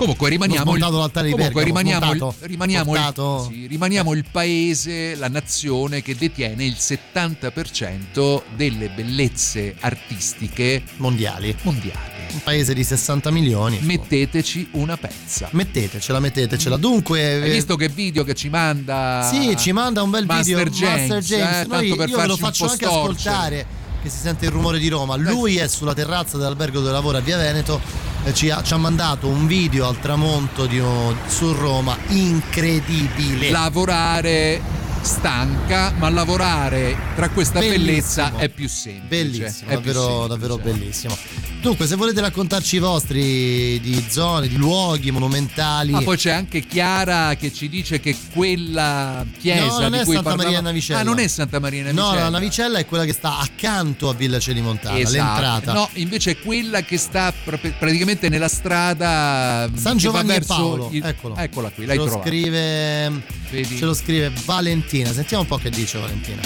Comunque rimaniamo il, comunque Bergamo, rimaniamo, montato, il, rimaniamo, il, sì, rimaniamo il paese, la nazione che detiene il settanta per cento delle bellezze artistiche mondiali. mondiali. Un paese di sessanta milioni. Metteteci una pezza. Mettetecela, mettetecela. Dunque, hai visto che video che ci manda? Sì, ci manda un bel Master video James, Master James. Eh, Noi, tanto per io ve lo faccio anche storcere. ascoltare, che si sente il rumore di Roma. Lui è sulla terrazza dell'albergo dove lavora a Via Veneto. Ci ha, ci ha mandato un video al tramonto di, su Roma incredibile. Lavorare stanca, ma lavorare tra questa bellissimo. bellezza è più semplice. Bellissimo, è davvero, più semplice. davvero bellissimo. Dunque, se volete raccontarci i vostri di zone, di luoghi monumentali. Ma poi c'è anche Chiara che ci dice che quella chiesa no, non di è cui Santa Maria Navicella. Ah, non è Santa Maria Navicella. No, la Navicella è quella che sta accanto a Villa Celimontana, esatto. L'entrata. No, invece è quella che sta pr- praticamente nella strada San Giovanni e Paolo. Il... Eccolo. Eccola qui, l'hai ce trovata. Lo scrive, Vedi? Ce lo scrive Valentina. Sentiamo un po' che dice Valentina.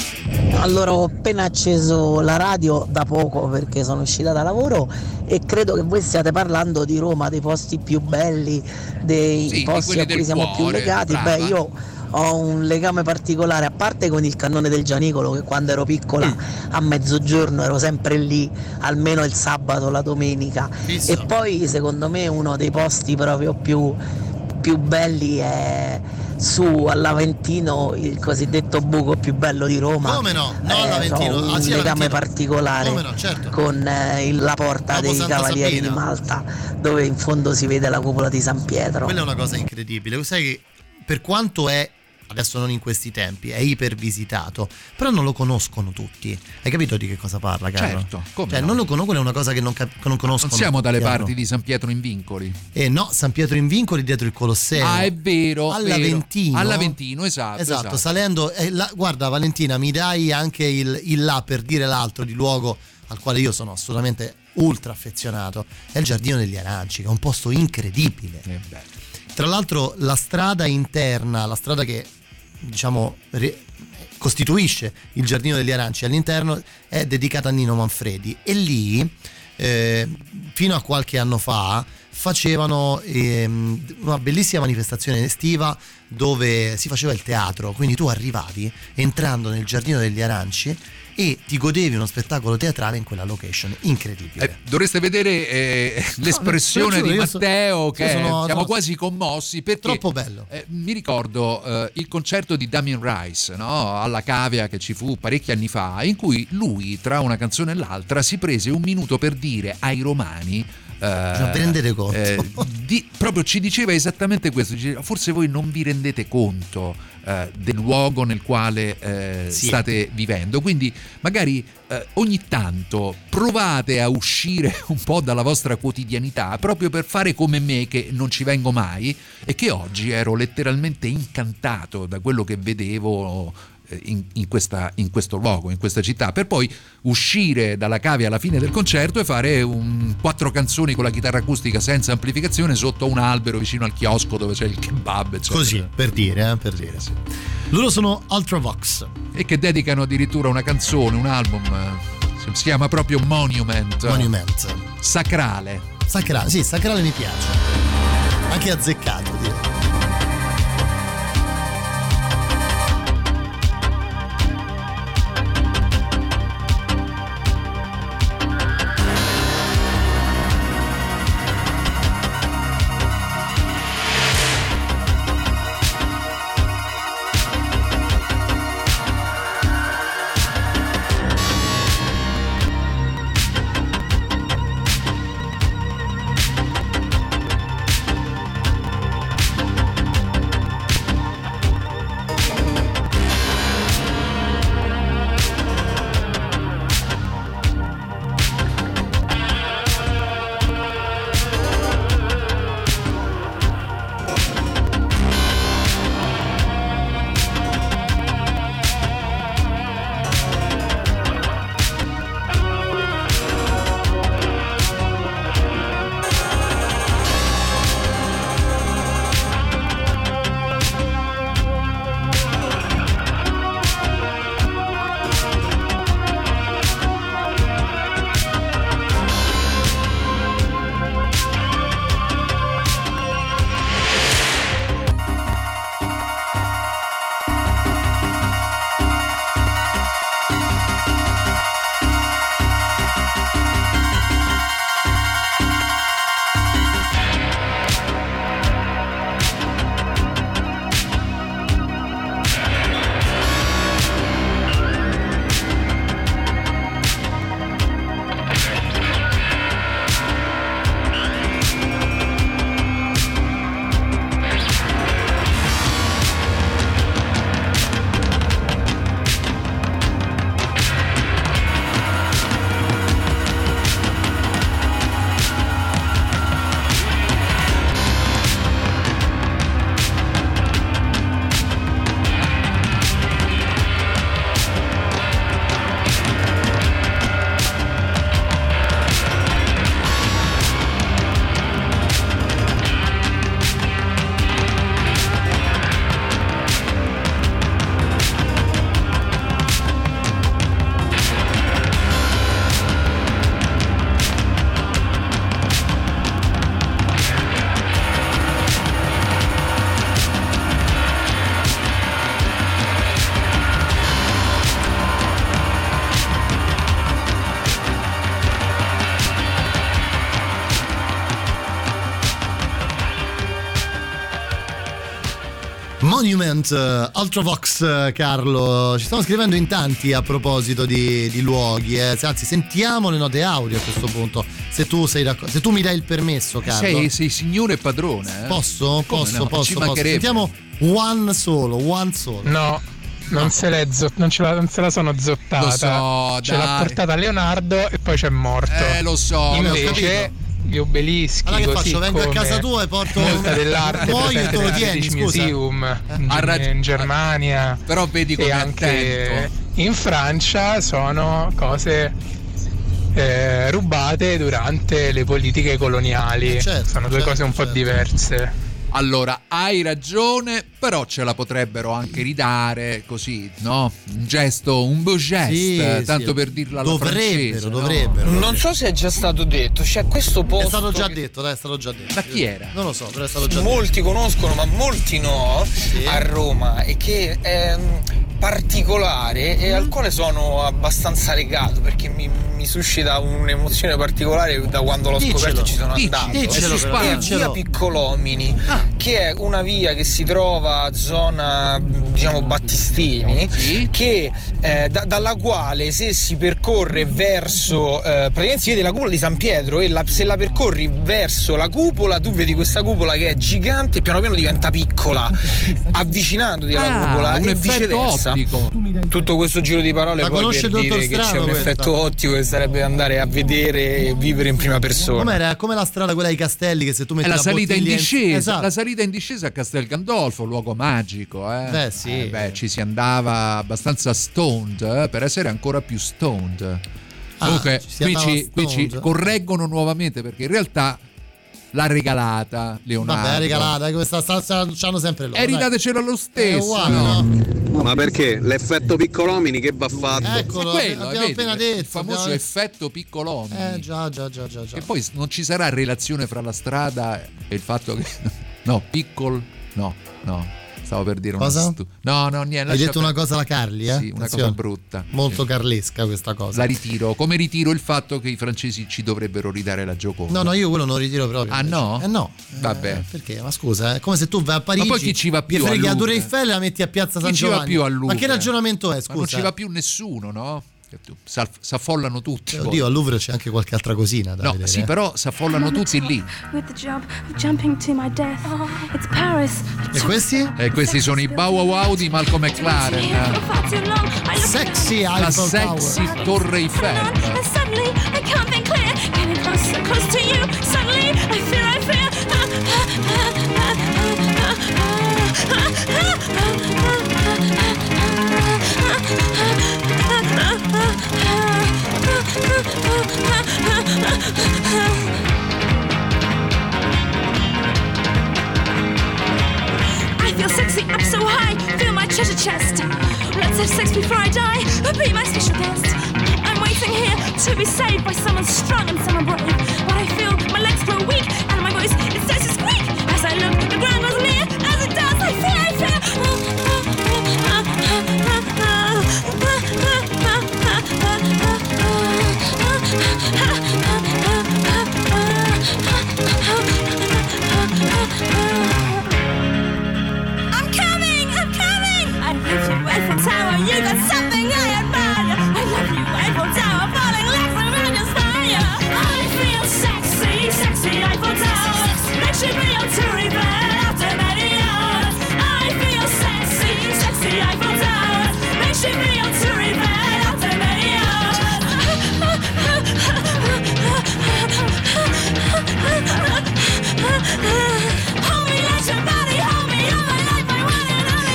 Allora, ho appena acceso la radio da poco perché sono uscita da lavoro. E credo che voi stiate parlando di Roma, dei posti più belli, dei sì, posti a cui siamo cuore, più legati. Brava. Beh, io ho un legame particolare, a parte con il cannone del Gianicolo, che quando ero piccola a mezzogiorno ero sempre lì, almeno il sabato, la domenica. Fisso. E poi secondo me uno dei posti proprio più, più belli è su all'Aventino, il cosiddetto buco più bello di Roma. Come no? No, all'Aventino, eh, so, un legame Aventino. particolare Come no? certo. con eh, la porta Dopo dei Santa Cavalieri Sabina. di Malta, dove in fondo si vede la cupola di San Pietro. Quella è una cosa incredibile. Sai che per quanto è adesso non in questi tempi, è ipervisitato, però non lo conoscono tutti. Hai capito di che cosa parla, Carlo? Certo, come cioè, no? Non lo conoscono, è una cosa che non, cap- non conoscono. Non siamo dalle parti hanno. di San Pietro in Vincoli. Eh no, San Pietro in Vincoli dietro il Colosseum. Ah, è vero, all'Aventino. Vero. All'Aventino, esatto. Esatto, esatto. salendo eh, la, guarda Valentina, mi dai anche il, il là per dire l'altro di luogo al quale io sono assolutamente ultra affezionato, è il Giardino degli Aranci, che è un posto incredibile. È bello. Tra l'altro la strada interna, la strada che diciamo re- costituisce il Giardino degli Aranci all'interno è dedicata a Nino Manfredi, e lì eh, fino a qualche anno fa facevano eh, una bellissima manifestazione estiva dove si faceva il teatro, quindi tu arrivavi entrando nel Giardino degli Aranci e ti godevi uno spettacolo teatrale in quella location incredibile. Eh, dovreste vedere eh, l'espressione no, di Matteo so, che sono, siamo no, quasi commossi perché troppo bello. Eh, mi ricordo eh, il concerto di Damien Rice, no? Alla Cavia, che ci fu parecchi anni fa, in cui lui tra una canzone e l'altra si prese un minuto per dire ai romani eh, vi rendete conto? Eh, di, proprio ci diceva esattamente questo, diceva, forse voi non vi rendete conto eh, del luogo nel quale eh, sì. state vivendo, quindi magari eh, ogni tanto provate a uscire un po' dalla vostra quotidianità, proprio per fare come me che non ci vengo mai e che oggi ero letteralmente incantato da quello che vedevo in, in, questa, in questo luogo, in questa città, per poi uscire dalla cave alla fine del concerto e fare un, quattro canzoni con la chitarra acustica senza amplificazione sotto un albero vicino al chiosco dove c'è il kebab, eccetera. Così, per dire, eh, per dire. Sì. Loro sono Ultravox, e che dedicano addirittura una canzone, un album, si chiama proprio Monument. Monument. Sacrale. Sacrale, sì, sacrale mi piace. Anche azzeccato, direi. Monument, uh, Ultravox, uh, Carlo, ci stanno scrivendo in tanti a proposito di, di luoghi, eh. Anzi, sentiamo le note audio a questo punto, se tu sei d'accordo, se tu mi dai il permesso, Carlo. Sei, sei signore padrone, eh. Posso? Come posso, no? posso, posso. Sentiamo one solo, one solo. No, non, no. Se, l'è zot- non, ce la, non se la sono zottata. Lo so, ce dai. L'ha portata Leonardo e poi c'è morto. Eh, lo so. Invece... gli obelischi, allora che così faccio? Vengo a casa tua e porto molta dell'arte e te lo tieni, scusa. Museum in Germania, però vedi come anche in Francia sono cose eh, rubate durante le politiche coloniali, eh certo, sono due certo, cose un certo. po' diverse. Allora, hai ragione, però ce la potrebbero anche ridare così, no? Un gesto, un beau geste, sì, tanto sì. per dirla alla dovrebbero, francese. Dovrebbero, no? dovrebbero. Non so se è già stato detto, c'è cioè, questo posto... È stato già che... detto, dai, è stato già detto. Da chi era? Non lo so, però è stato già molti detto. Molti conoscono, ma molti no, sì. a Roma, e che è particolare e mm. al quale sono abbastanza legato, perché mi, mi suscita un'emozione particolare da quando l'ho diccelo, scoperto e ci sono andato. Diccelo, diccelo, è via Piccolomini, ah. che è una via che si trova zona, diciamo, Battistini, sì. che eh, da, dalla quale se si percorre verso eh, praticamente si vede la cupola di San Pietro, e la, se la percorri verso la cupola tu vedi questa cupola che è gigante e piano piano diventa piccola avvicinandoti alla ah, cupola, e viceversa. Ottico. Tutto questo giro di parole la poi per dire che c'è un questa. effetto ottico, sarebbe andare a vedere e vivere in prima persona. Com'era? Come la strada quella dei castelli, che se tu metti la, la salita in discesa, esatto. La salita in discesa a Castel Gandolfo, luogo magico, eh? Beh, sì. Eh, beh, ci si andava abbastanza stoned, eh, per essere ancora più stoned. Ah, comunque ci qui, ci, qui ci correggono nuovamente, perché in realtà l'ha regalata Leonardo. Vabbè, regalata, questa stanza ci hanno sempre loro. E ridatecelo lo stesso. Uguale, no? No? Ma perché l'effetto piccolomini che va fatto? Eccolo, quello, abbiamo appena detto. Il famoso abbiamo... effetto piccolomini. Eh già, già, già, già, già. E poi non ci sarà relazione fra la strada e il fatto che no, piccol no, no. Stavo per dire una cosa? Stu... No, no, niente. Hai detto per... una cosa alla Carli, eh? Sì, una Attenzione. cosa brutta. Molto carlesca questa cosa. La ritiro. Come ritiro il fatto che i francesi ci dovrebbero ridare la Gioconda. No, no, io quello non ritiro proprio. Ah, invece. no? Eh, no. Vabbè. Eh, perché? Ma scusa, è come se tu vai a Parigi. Ma poi chi ci va più? Perché la Tour Eiffel la metti a Piazza San Giovanni. Chi ci va più a Louvre? Ma che ragionamento è, scusa? Ma non ci va più nessuno, no? S'affollano tutti. Oddio, al Louvre c'è anche qualche altra cosina da no, vedere. Sì, eh? Però s'affollano tutti lì. E questi? E questi sono i Bow Wow di Malcolm McLaren. Sexy Eiffel Tower. La sexy Torre Eiffel. I feel sexy up so high, feel my treasure chest. Let's have sex before I die, be my special guest. I'm waiting here to be saved by someone strong and someone brave. But I feel my legs grow weak and my voice it starts to squeak. As I look, the ground was near, as it does, I feel, I feel. I'm coming, I'm coming. I love you, Eiffel Tower. You got something I admire. I love you, Eiffel Tower. Falling left around your fire. I feel sexy, sexy Eiffel Tower. That should be your tour event after many hours. I feel sexy, sexy Eiffel Tower. That should be your tour event. Hold me, let your body hold me. All my life, I want it only.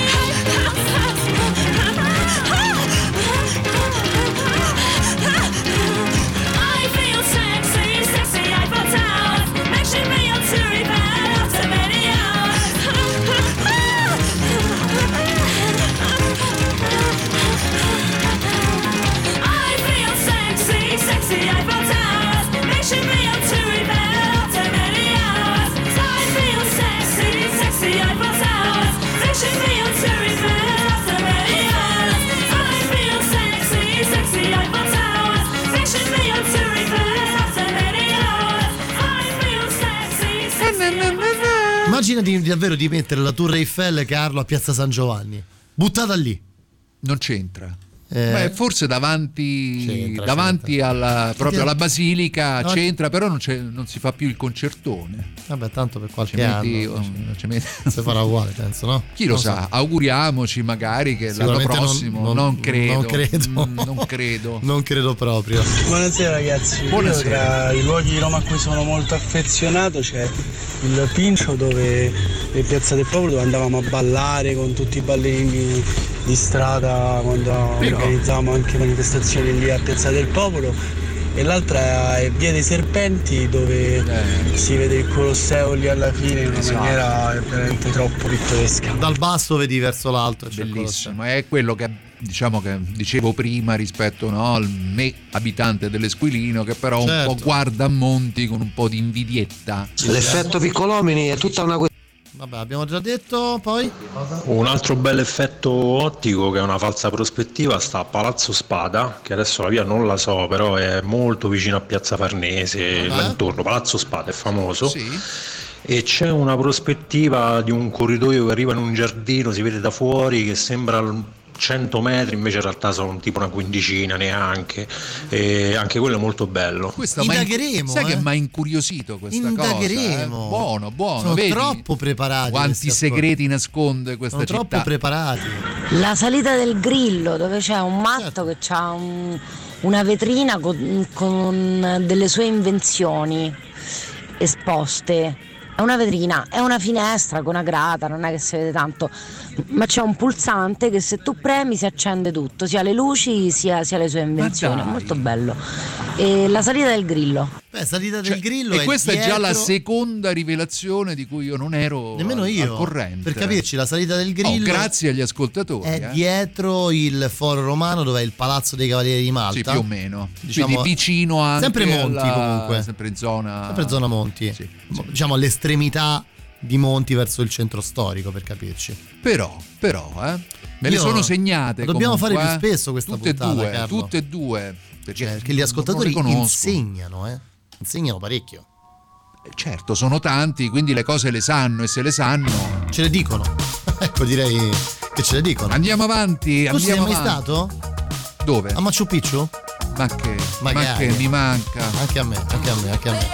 I feel sexy, sexy Eiffel Tower. Make sure me on to rebound after many hours. I feel sexy, sexy Eiffel Tower. Make sure me on to rebound. Immaginati davvero di mettere la Torre Eiffel, Carlo, a Piazza San Giovanni, buttata lì. Non c'entra. Eh, Beh, forse davanti, c'entra, davanti c'entra. Alla, proprio alla basilica no, c'entra, però non, c'è, non si fa più il concertone. Vabbè, tanto per qualche Cimenti, anno oh, Cimenti. si farà uguale, penso, no? Chi lo non sa? So. Auguriamoci magari che l'anno prossimo. Non, non, non credo, non credo. Mm, non credo, non credo proprio. Buonasera, ragazzi. Buonasera. Io tra i luoghi di Roma a cui sono molto affezionato c'è il Pincio, dove in Piazza del Popolo, dove andavamo a ballare con tutti i ballerini di strada quando però. organizzavamo anche manifestazioni lì a Piazza del Popolo, e l'altra è Via dei Serpenti, dove eh. si vede il Colosseum lì alla fine in una esatto. maniera veramente troppo pittoresca. Dal basso vedi verso l'alto, è bellissimo, è quello che diciamo che dicevo prima rispetto no, al me abitante dell'Esquilino, che però certo. un po' guarda a monti con un po' di invidietta. L'effetto piccolomini è tutta una questione. Vabbè, abbiamo già detto, poi un altro bel effetto ottico che è una falsa prospettiva sta a Palazzo Spada, che adesso la via non la so, però è molto vicino a Piazza Farnese, là intorno. Palazzo Spada è famoso, sì. E c'è una prospettiva di un corridoio che arriva in un giardino, si vede da fuori che sembra cento metri, invece in realtà sono tipo una quindicina neanche, e anche quello è molto bello. Questo indagheremo, sai eh? Che mi ha incuriosito questa indagheremo. cosa eh? buono buono sono vedi? Troppo preparati, quanti segreti cose. nasconde questa sono città, troppo preparati. La salita del Grillo, dove c'è un matto certo. che c'ha un una vetrina con, con delle sue invenzioni esposte. È una vetrina, è una finestra con una grata, non è che si vede tanto, ma c'è un pulsante che se tu premi si accende tutto, sia le luci sia, sia le sue invenzioni. È molto bello. E la salita del grillo. Beh, salita del cioè, grillo e è questa dietro... è già la seconda rivelazione di cui io non ero nemmeno io al corrente. Per capirci, la salita del grillo, oh, grazie agli ascoltatori, è eh. dietro il Foro Romano, dove è il Palazzo dei Cavalieri di Malta. Sì, più o meno, diciamo, quindi vicino anche sempre Monti alla... comunque sempre in zona sempre zona Monti, sì, sì. Diciamo all'estremità di Monti verso il centro storico, per capirci. Però, però eh, me io le sono segnate, dobbiamo comunque, fare più spesso questa tutte puntata, due, Carlo. Tutte e due, perché, cioè, perché gli ascoltatori insegnano eh insegnano parecchio. Certo, sono tanti, quindi le cose le sanno, e se le sanno ce le dicono. Ecco, direi che ce le dicono. Andiamo avanti. Tu andiamo sei mai avanti. Stato? Dove? A Machu Picchu? Ma che, ma che mi manca. Anche a me, anche a me, anche a me.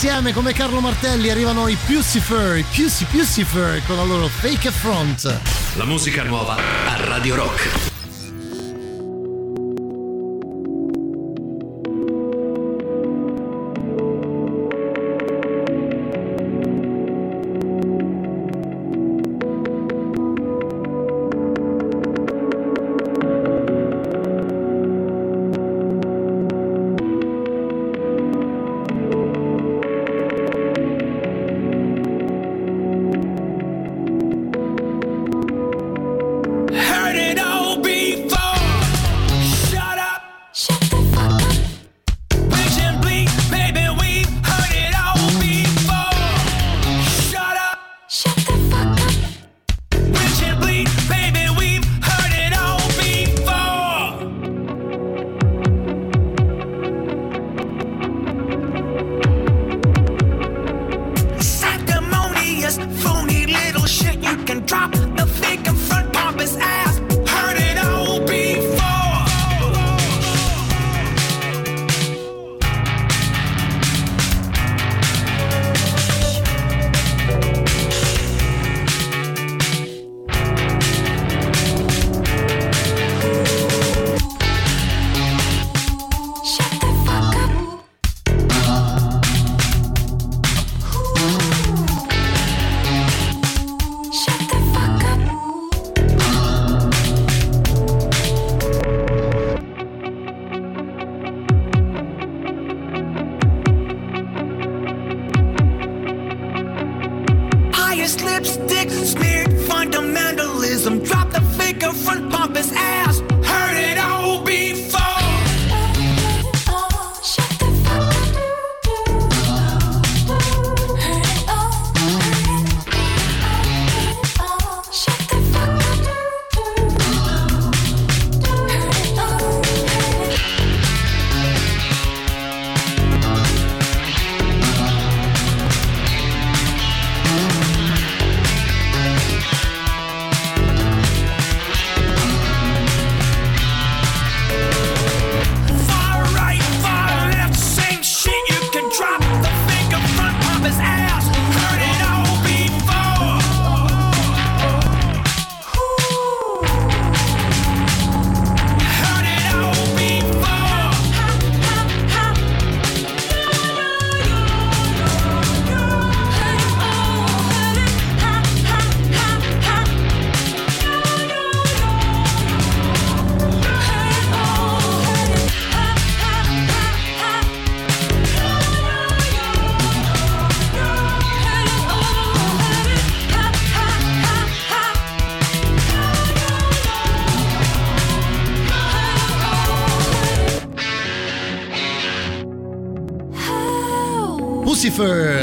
Insieme come Carlo Martelli arrivano i Pussyfur, i Pussy Pussyfur con la loro Fake Affront. La musica nuova a Radio Rock. It all can drop the fake in front, pop his ass. Heard it all before.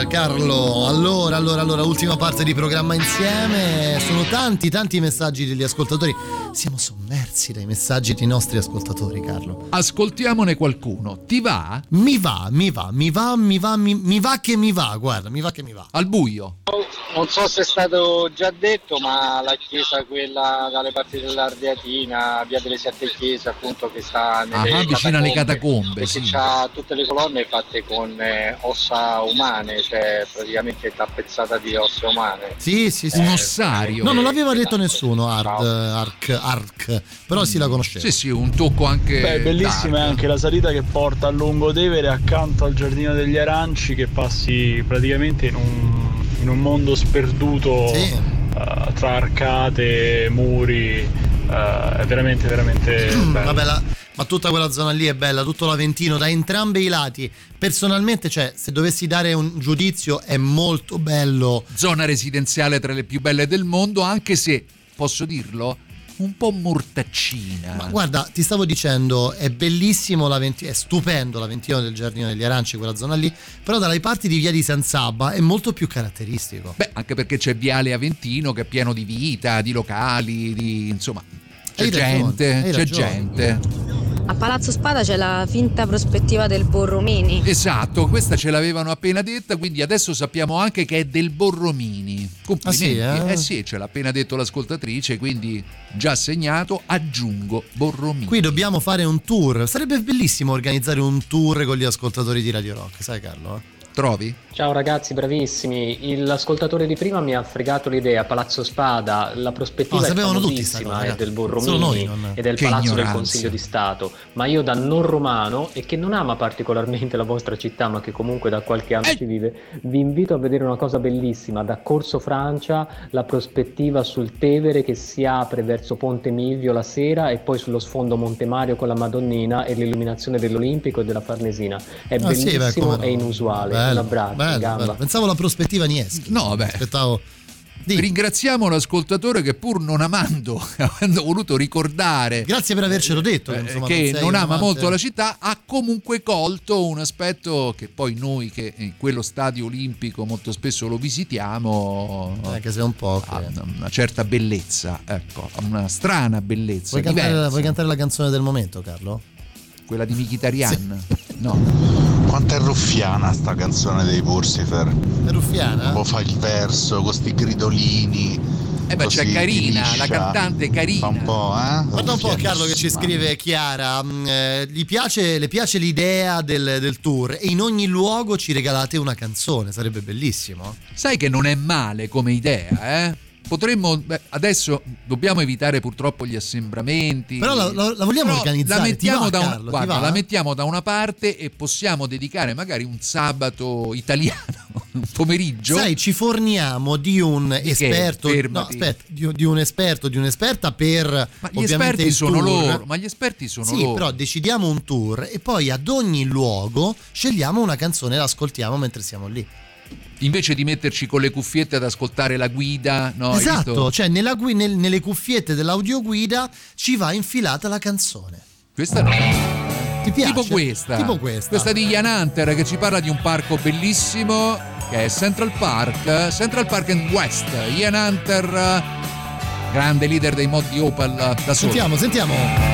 Carlo, allora, allora, allora, ultima parte di programma insieme. Sono tanti, tanti messaggi degli ascoltatori. Siamo sommersi dai messaggi dei nostri ascoltatori, Carlo. Ascoltiamone qualcuno. Ti va? Mi va, mi va, mi va, mi va, mi, mi va che mi va, guarda, mi va che mi va. Al buio. Non so se è stato già detto, ma la chiesa quella dalle parti dell'Ardeatina, via delle Sette Chiese, appunto, che sta nelle ah, vicino alle catacombe, che sì, c'ha tutte le colonne fatte con eh, ossa umane, cioè praticamente tappezzata di ossa umane. Sì, sì, sì. Eh, un ossario. No, non l'aveva detto nessuno, Arc, Arc, Arc, però mm. si sì, la conosceva. Sì, sì, un tocco anche. Beh, bellissima è anche la salita che porta a Lungotevere accanto al Giardino degli Aranci, che passi praticamente in un in un mondo sperduto, sì. uh, tra arcate, muri, uh, è veramente veramente mm, bello. Vabbè, la, ma tutta quella zona lì è bella, tutto l'Aventino da entrambi i lati. Personalmente, cioè, se dovessi dare un giudizio, è molto bello. Zona residenziale tra le più belle del mondo, anche se, posso dirlo, un po' mortaccina. Ma guarda, ti stavo dicendo, è bellissimo l'Aventino, è stupendo l'Aventino del Giardino degli Aranci, quella zona lì, però dalle parti di via di San Sabba è molto più caratteristico. Beh, anche perché c'è Viale Aventino che è pieno di vita, di locali, di insomma, c'è hai gente, ragione, c'è gente. A Palazzo Spada c'è la finta prospettiva del Borromini. Esatto, questa ce l'avevano appena detta, quindi adesso sappiamo anche che è del Borromini. Complimenti. Ah, sì, eh? Eh sì, ce l'ha appena detto l'ascoltatrice, quindi già segnato, aggiungo Borromini. Qui dobbiamo fare un tour, sarebbe bellissimo organizzare un tour con gli ascoltatori di Radio Rock, sai Carlo? Eh? Trovi? Ciao ragazzi, bravissimi. Il, l'ascoltatore di prima mi ha fregato l'idea. Palazzo Spada, la prospettiva no, è famosissima, è del Borromini e del che Palazzo ignoranza. Del Consiglio di Stato. Ma io da non romano e che non ama particolarmente la vostra città, ma che comunque da qualche anno eh. ci vive, vi invito a vedere una cosa bellissima. Da Corso Francia, la prospettiva sul Tevere che si apre verso Ponte Milvio la sera e poi sullo sfondo Monte Mario con la Madonnina e l'illuminazione dell'Olimpico e della Farnesina. È ah, bellissimo sì, beh, e inusuale. Beh. Bello, bello, bello. Pensavo alla prospettiva Nieschi. No, beh. Aspettavo. Dì. Ringraziamo l'ascoltatore che pur non amando, avendo voluto ricordare, grazie per avercelo detto, eh, insomma, che non, non ama molto la città, ha comunque colto un aspetto che poi noi che in quello stadio olimpico molto spesso lo visitiamo, anche se è un po' ha una certa bellezza, ecco, una strana bellezza. Vuoi cantare la, vuoi cantare la canzone del momento, Carlo? Quella di Mkhitaryan? Sì. No. Quanto è ruffiana sta canzone dei Pursifer. È ruffiana? Un po' fa il verso con sti gridolini. Eh beh, c'è Carina, la cantante Carina. Un po', eh? Guarda un po' Carlo che ci scrive Chiara, eh, gli piace, le piace l'idea del, del tour e in ogni luogo ci regalate una canzone, sarebbe bellissimo. Sai che non è male come idea, eh? Potremmo, beh, adesso dobbiamo evitare purtroppo gli assembramenti. Però la, la, la vogliamo però organizzare. La mettiamo, va, da un, Carlo, guarda, la mettiamo da una parte e possiamo dedicare magari un sabato italiano, un pomeriggio. Sai, ci forniamo di un di esperto, che, no, aspetta, di, di un esperto, di un'esperta per. Ma gli ovviamente esperti sono loro. Ma gli esperti sono sì, loro. Sì, però decidiamo un tour e poi ad ogni luogo scegliamo una canzone e l'ascoltiamo mentre siamo lì. Invece di metterci con le cuffiette ad ascoltare la guida, no? Esatto, visto? Cioè nella gui, nel, nelle cuffiette dell'audioguida ci va infilata la canzone. Questa no. Ti piace? Tipo questa. Tipo questa. Questa di Ian Hunter che ci parla di un parco bellissimo che è Central Park, Central Park and West. Ian Hunter, grande leader dei mod di Opal da solo. Sentiamo, sentiamo.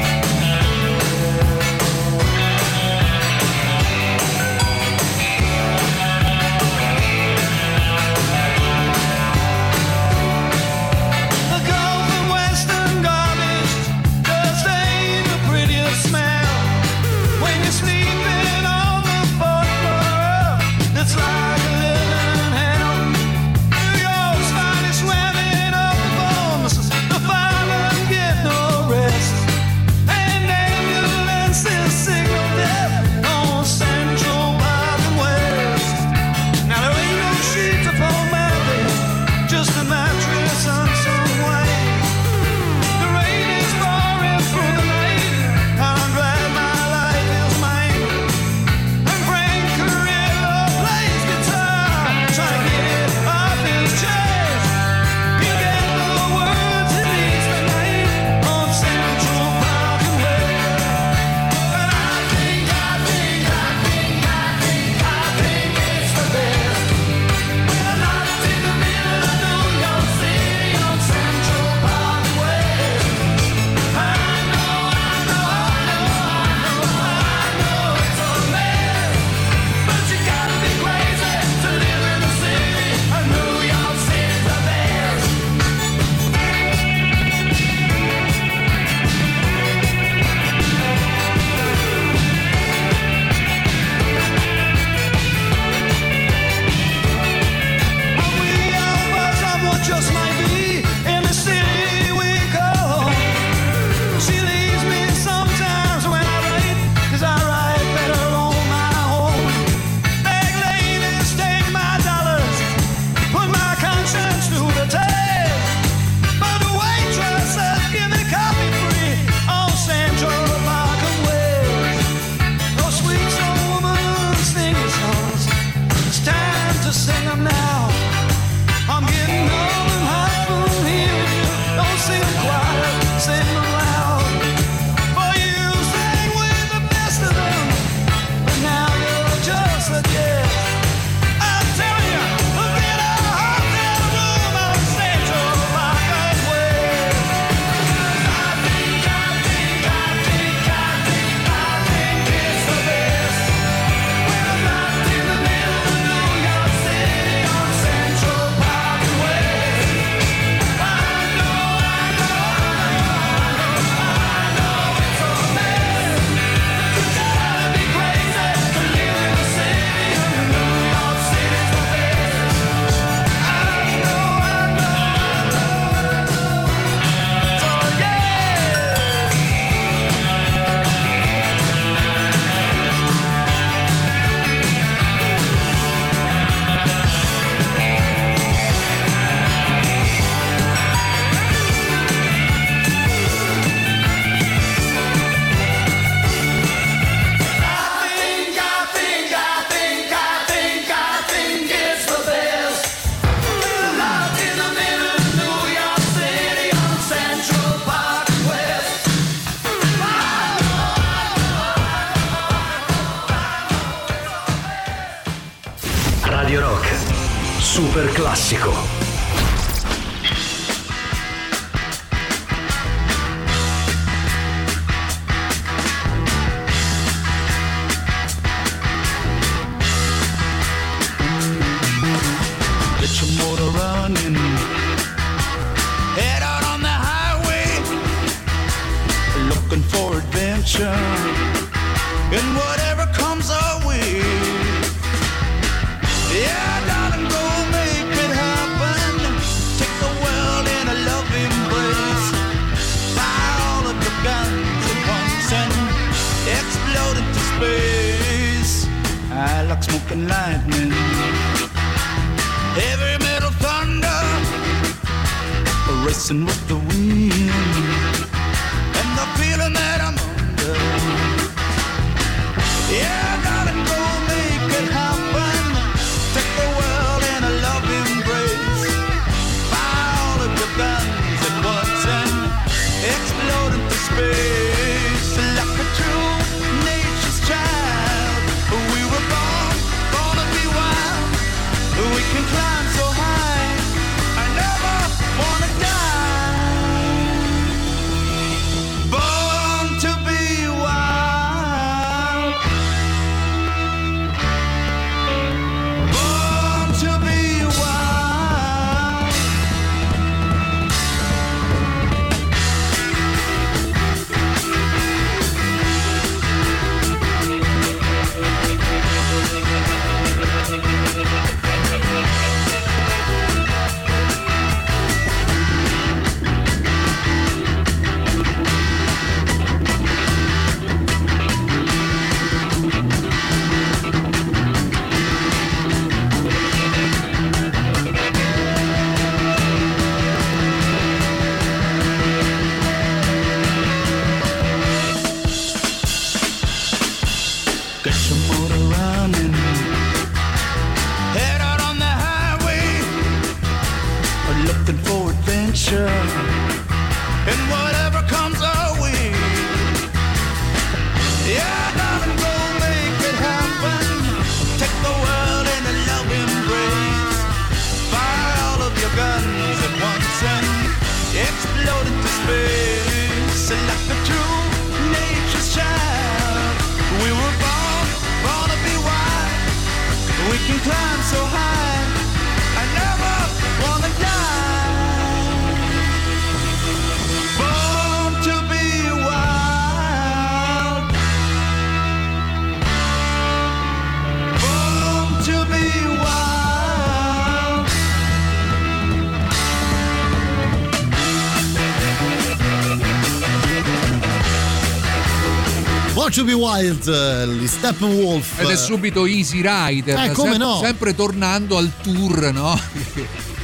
head out on the highway, looking for adventure and whatever comes our way. Yeah, darling, go make it happen. Take the world in a loving place. Buy all of your guns and pumps and explode into space. I like smoking lightning, heavy metal thunder, racing with the wind, and the feeling that I'm under. Yeah, darling, go make it happen. Take the world in a love embrace. Buy all of your guns and butts and explode into space. Like a true nature's child, we were born, born to be wild. We can climb so high. I never wanna die. Born to be wild. Born to be wild. To be wild, gli Steppenwolf, ed è subito Easy Rider, eh, come sem- no? sempre tornando al tour, no?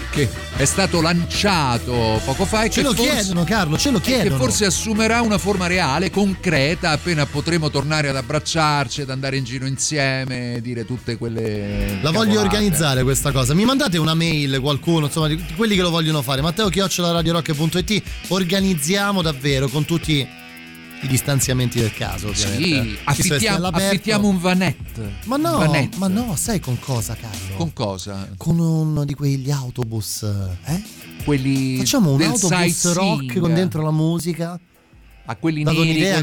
Che è stato lanciato poco fa e ce che lo forse, chiedono Carlo, ce lo chiedono, che forse assumerà una forma reale, concreta, appena potremo tornare ad abbracciarci, ad andare in giro insieme, dire tutte quelle la cavolate. Voglio organizzare questa cosa, mi mandate una mail, qualcuno, insomma, di quelli che lo vogliono fare, Matteo Chioccio da Radio Rock.it, organizziamo davvero con tutti i distanziamenti del caso, ovviamente. Sì, affittiamo, affittiamo un vanette. Ma no, vanette. ma no, sai con cosa, Carlo? Con cosa? Con uno di quegli autobus, eh? Quelli Facciamo un autobus rock con dentro la musica. A quelli neri,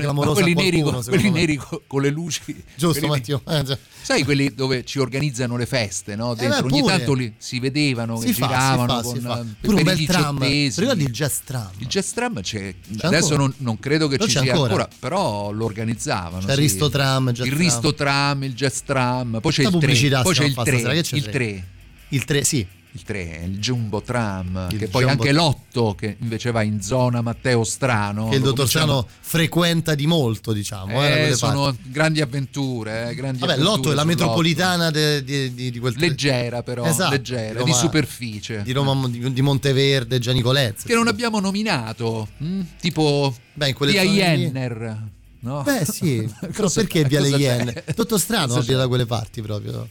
con, a quelli, neri, qualcuno, con, quelli neri con, con le luci, giusto Matteo, eh, sai quelli dove ci organizzano le feste, no? Dentro, eh beh, ogni tanto li si vedevano, si che fa, giravano si fa, con pure un bel tram, ricordi il jazz tram? Il jazz tram c'è, c'è adesso non, non credo che non ci sia ancora. ancora però lo organizzavano, c'è sì. Risto tram, il Risto tram, il jazz tram, poi c'è il tre, poi c'è il tre, il tre, il tre, sì. Il tre, il Jumbo Tram, il che poi Jumbo... anche l'otto che invece va in zona Matteo Strano, che il dottor Strano diciamo... frequenta di molto, diciamo, eh, eh, sono parti. grandi avventure, eh, grandi Vabbè, avventure l'otto è la metropolitana de, de, de, di quel leggera però, esatto, leggera, di, Roma, di superficie, di Roma, di, di Monteverde, Gianni Colezza, che non abbiamo nominato, mh? tipo Beh, via Jenner, no? Beh sì, però perché via le Jenner? Dottor Strano viene da quelle parti proprio.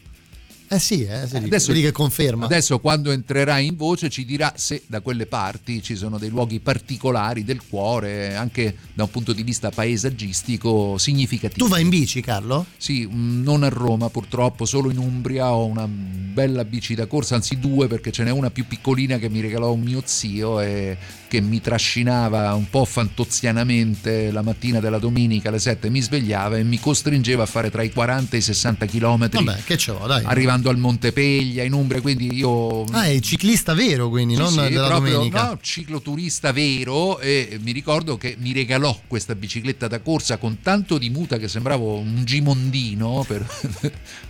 Eh sì, eh, sì, adesso che conferma. Adesso quando entrerà in voce ci dirà se da quelle parti ci sono dei luoghi particolari del cuore, anche da un punto di vista paesaggistico significativo. Tu vai in bici, Carlo? Sì, non a Roma purtroppo, solo in Umbria ho una bella bici da corsa, anzi due, perché ce n'è una più piccolina che mi regalò un mio zio e che mi trascinava un po' fantozianamente la mattina della domenica alle sette, mi svegliava e mi costringeva a fare tra i quaranta e i sessanta chilometri. Vabbè, che c'ho, dai. Arrivando giocando al Montepeglia in Umbria, quindi io... Ah, è ciclista vero, quindi, sì, non sì, della proprio, domenica. No, cicloturista vero, e mi ricordo che mi regalò questa bicicletta da corsa con tanto di muta che sembravo un gimondino per,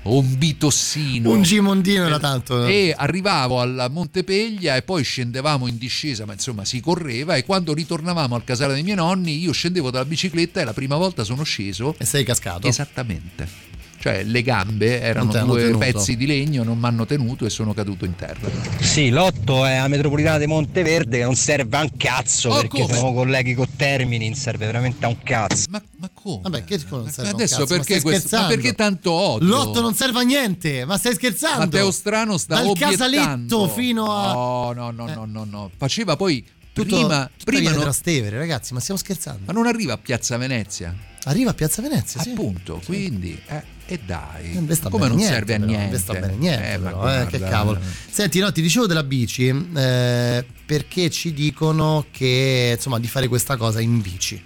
o un bitossino. Un gimondino era tanto. Eh. E arrivavo al Montepeglia e poi scendevamo in discesa, ma insomma si correva, e quando ritornavamo al casale dei miei nonni io scendevo dalla bicicletta e la prima volta sono sceso... E sei cascato. Esattamente. Cioè le gambe erano due tenuto. Pezzi di legno, non mi hanno tenuto e sono caduto in terra. Sì, l'otto è la metropolitana di Monteverde che non serve a un cazzo, oh, perché come? Siamo colleghi con Termini, non serve veramente a un cazzo. Ma, ma come? Vabbè, che non serve ma adesso un cazzo? Perché, ma questo, ma perché tanto odio? L'otto non serve a niente, ma stai scherzando? Matteo Strano sta dal obiettando. Casaletto fino a... No, no, no, eh. no, no, no. Faceva poi... Tutto, prima prima non... Trastevere, ragazzi, ma stiamo scherzando? Ma non arriva a Piazza Venezia? Arriva a Piazza Venezia, sì. Appunto, sì. Quindi... Eh. E dai, come non niente, serve a niente, non sta bene niente, eh, però, eh, che cavolo. Senti, no, ti dicevo della bici eh, perché ci dicono che insomma di fare questa cosa in bici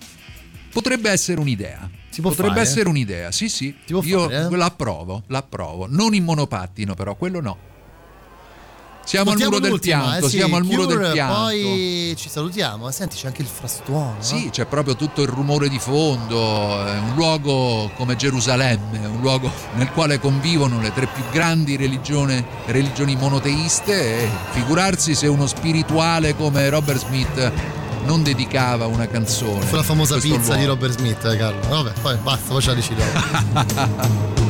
potrebbe essere un'idea. Si può potrebbe fare? essere un'idea, sì, sì. Io fare, eh? l'approvo, l'approvo. Non in monopattino, però, quello no. Siamo al muro del pianto, eh, sì, siamo al muro Cure, del pianto. Poi ci salutiamo. Senti, c'è anche il frastuono. Sì, c'è proprio tutto il rumore di fondo. È un luogo come Gerusalemme, un luogo nel quale convivono le tre più grandi religioni, religioni monoteiste. E figurarsi se uno spirituale come Robert Smith non dedicava una canzone. Fu la famosa pizza luogo. Di Robert Smith, eh, Carlo. Vabbè, poi basta, poi ce la decidiamo.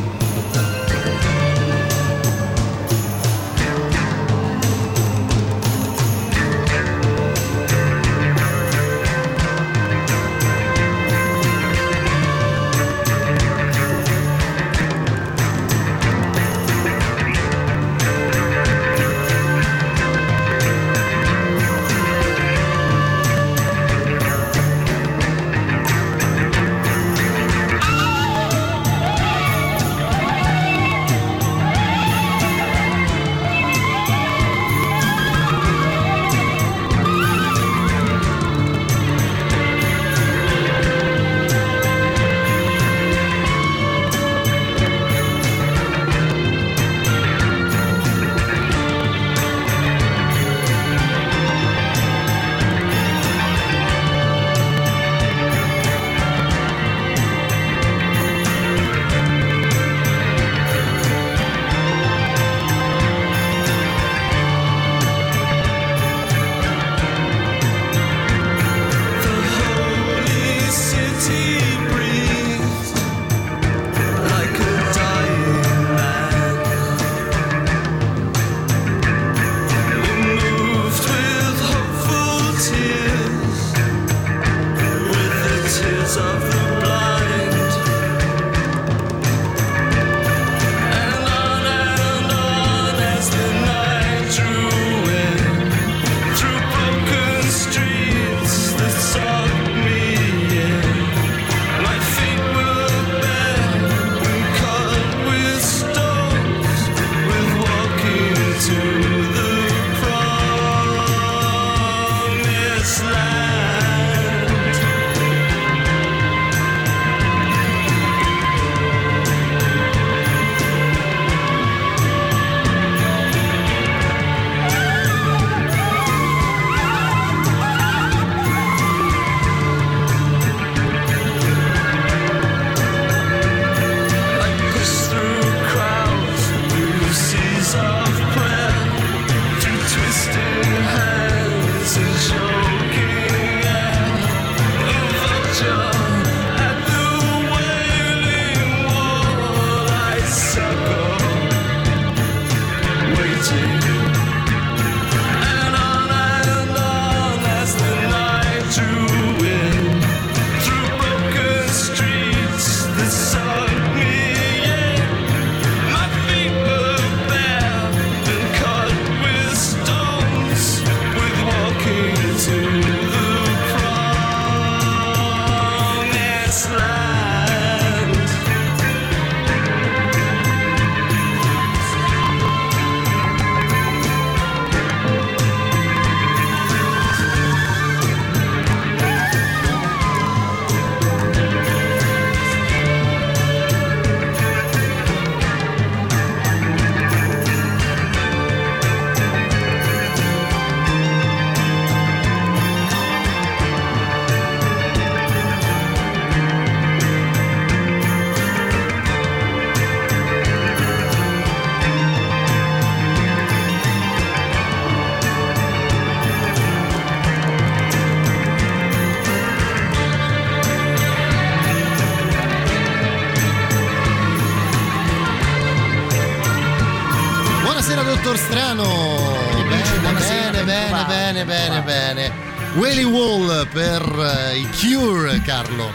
dottor Strano. Bene, bene, bene, bene, bene, bene. Willy Wall per uh, i Cure, Carlo.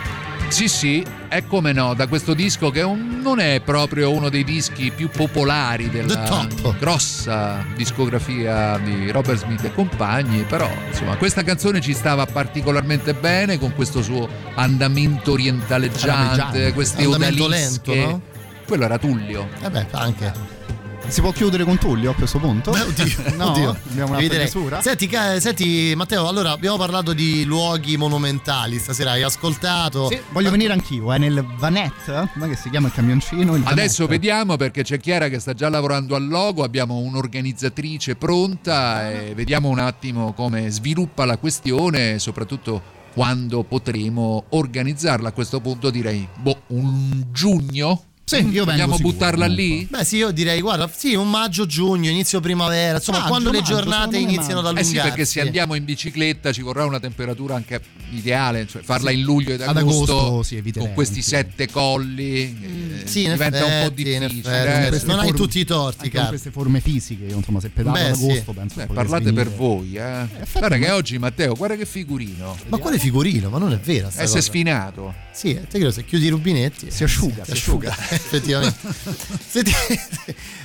Sì, sì, è come no, da questo disco che un, non è proprio uno dei dischi più popolari della grossa discografia di Robert Smith e compagni, però insomma questa canzone ci stava particolarmente bene con questo suo andamento orientaleggiante, queste andamento odalische. Lento, no? Quello era Tullio. Eh beh, anche. Si può chiudere con Tullio a questo punto? Beh, oddio, no, oddio. Abbiamo una misura. Senti, senti Matteo, allora abbiamo parlato di luoghi monumentali stasera, hai ascoltato? Sì, voglio ma... venire anch'io, eh, nel Vanette, ma che si chiama il camioncino, il adesso vediamo perché c'è Chiara che sta già lavorando al logo, abbiamo un'organizzatrice pronta e vediamo un attimo come sviluppa la questione, soprattutto quando potremo organizzarla. A questo punto direi, boh, un giugno? Sì, io vogliamo sicuro, buttarla comunque. Lì? Beh sì, io direi guarda, sì, un maggio, giugno, inizio primavera, insomma maggio, quando maggio, le giornate iniziano ad allungarsi. Eh sì, perché se andiamo in bicicletta ci vorrà una temperatura anche ideale, cioè farla sì, in luglio ed agosto, agosto sì, con questi sette colli mm, eh, sì, diventa effetti, un po' difficile. Effetti, eh, non forme, hai tutti i torti, con queste forme fisiche, io, insomma se pedalo ad agosto sì. Penso beh, parlate svenire. Per voi, eh. Guarda che oggi Matteo, guarda che figurino. Ma quale figurino? Ma non è vero sta cosa. È sfinato. Sì, te credo, se chiudi i rubinetti si asciuga, si asciuga. Effettivamente. Senti,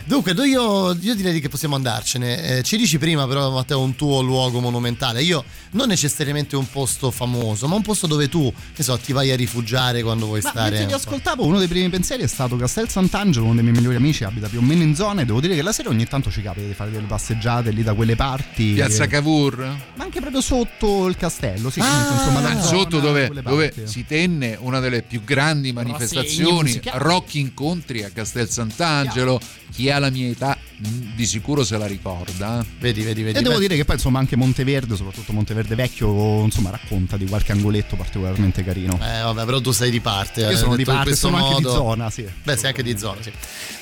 dunque io, io direi che possiamo andarcene. Eh, ci dici prima però Matteo un tuo luogo monumentale. Io non necessariamente un posto famoso, ma un posto dove tu, che so, ti vai a rifugiare quando vuoi ma stare. Mentre ti ascoltavo uno dei primi pensieri è stato Castel Sant'Angelo, uno dei miei migliori amici abita più o meno in zona e devo dire che la sera ogni tanto ci capita di fare delle passeggiate lì da quelle parti. Piazza e... Cavour, ma anche proprio sotto il castello, sì, ah, insomma, da sotto dove, dove si tenne una delle più grandi manifestazioni rock incontri a Castel Sant'Angelo, chi ha la mia età di sicuro se la ricorda. Vedi, vedi, vedi. E devo dire che poi insomma anche Monteverde, soprattutto Monteverde Vecchio, insomma racconta di qualche angoletto particolarmente carino. Eh vabbè, però tu sei di parte. Io eh, sono di parte, sono modo. Anche di zona, sì. Beh, sei anche di zona, sì.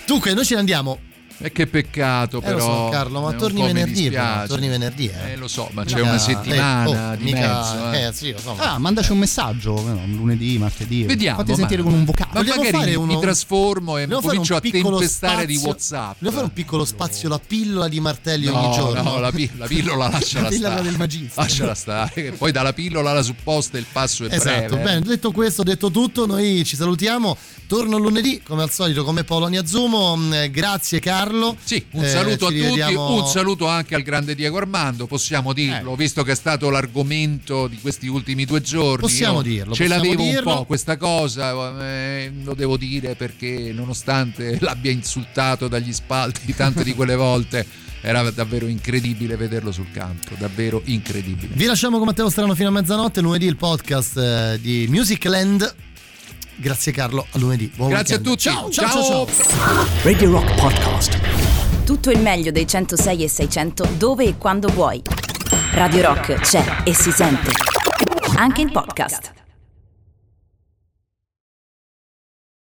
Dunque, noi ce ne andiamo. E che peccato, però eh, lo so, Carlo, ma torni venerdì, però, torni venerdì eh. eh lo so, ma c'è mica, una settimana eh, oh, di mica, mezzo eh. Eh, sì, lo so, ah, mandaci eh. un messaggio lunedì, martedì, vediamo, fatti sentire ma, con un vocale. Ma vogliamo magari fare uno, mi trasformo e comincio a tempestare spazio, di Whatsapp. Vogliamo fare un piccolo spazio, la pillola di Martelli no, ogni giorno. No, la, pi- la pillola lasciala stare. La pillola del magista. Lasciala stare, poi dalla pillola alla supposta il passo è esatto, breve. Esatto, bene, detto questo, detto tutto, noi ci salutiamo. Torno lunedì, come al solito, come Polonia Zumo. Grazie Carlo. Sì, un saluto eh, a tutti, rivediamo... un saluto anche al grande Diego Armando, possiamo dirlo, eh. visto che è stato l'argomento di questi ultimi due giorni. Possiamo dirlo. Ce possiamo l'avevo dirlo. Un po' questa cosa, eh, lo devo dire perché nonostante l'abbia insultato dagli spalti tante di quelle volte, era davvero incredibile vederlo sul campo, davvero incredibile. Vi lasciamo con Matteo Strano fino a mezzanotte, lunedì il podcast eh, di Musicland. Grazie Carlo, a lunedì. Buon Grazie weekend. A tutti. Ciao, ciao, ciao, ciao. Radio Rock Podcast. Tutto il meglio dei centosei e seicento dove e quando vuoi. Radio Rock c'è e si sente. Anche in podcast.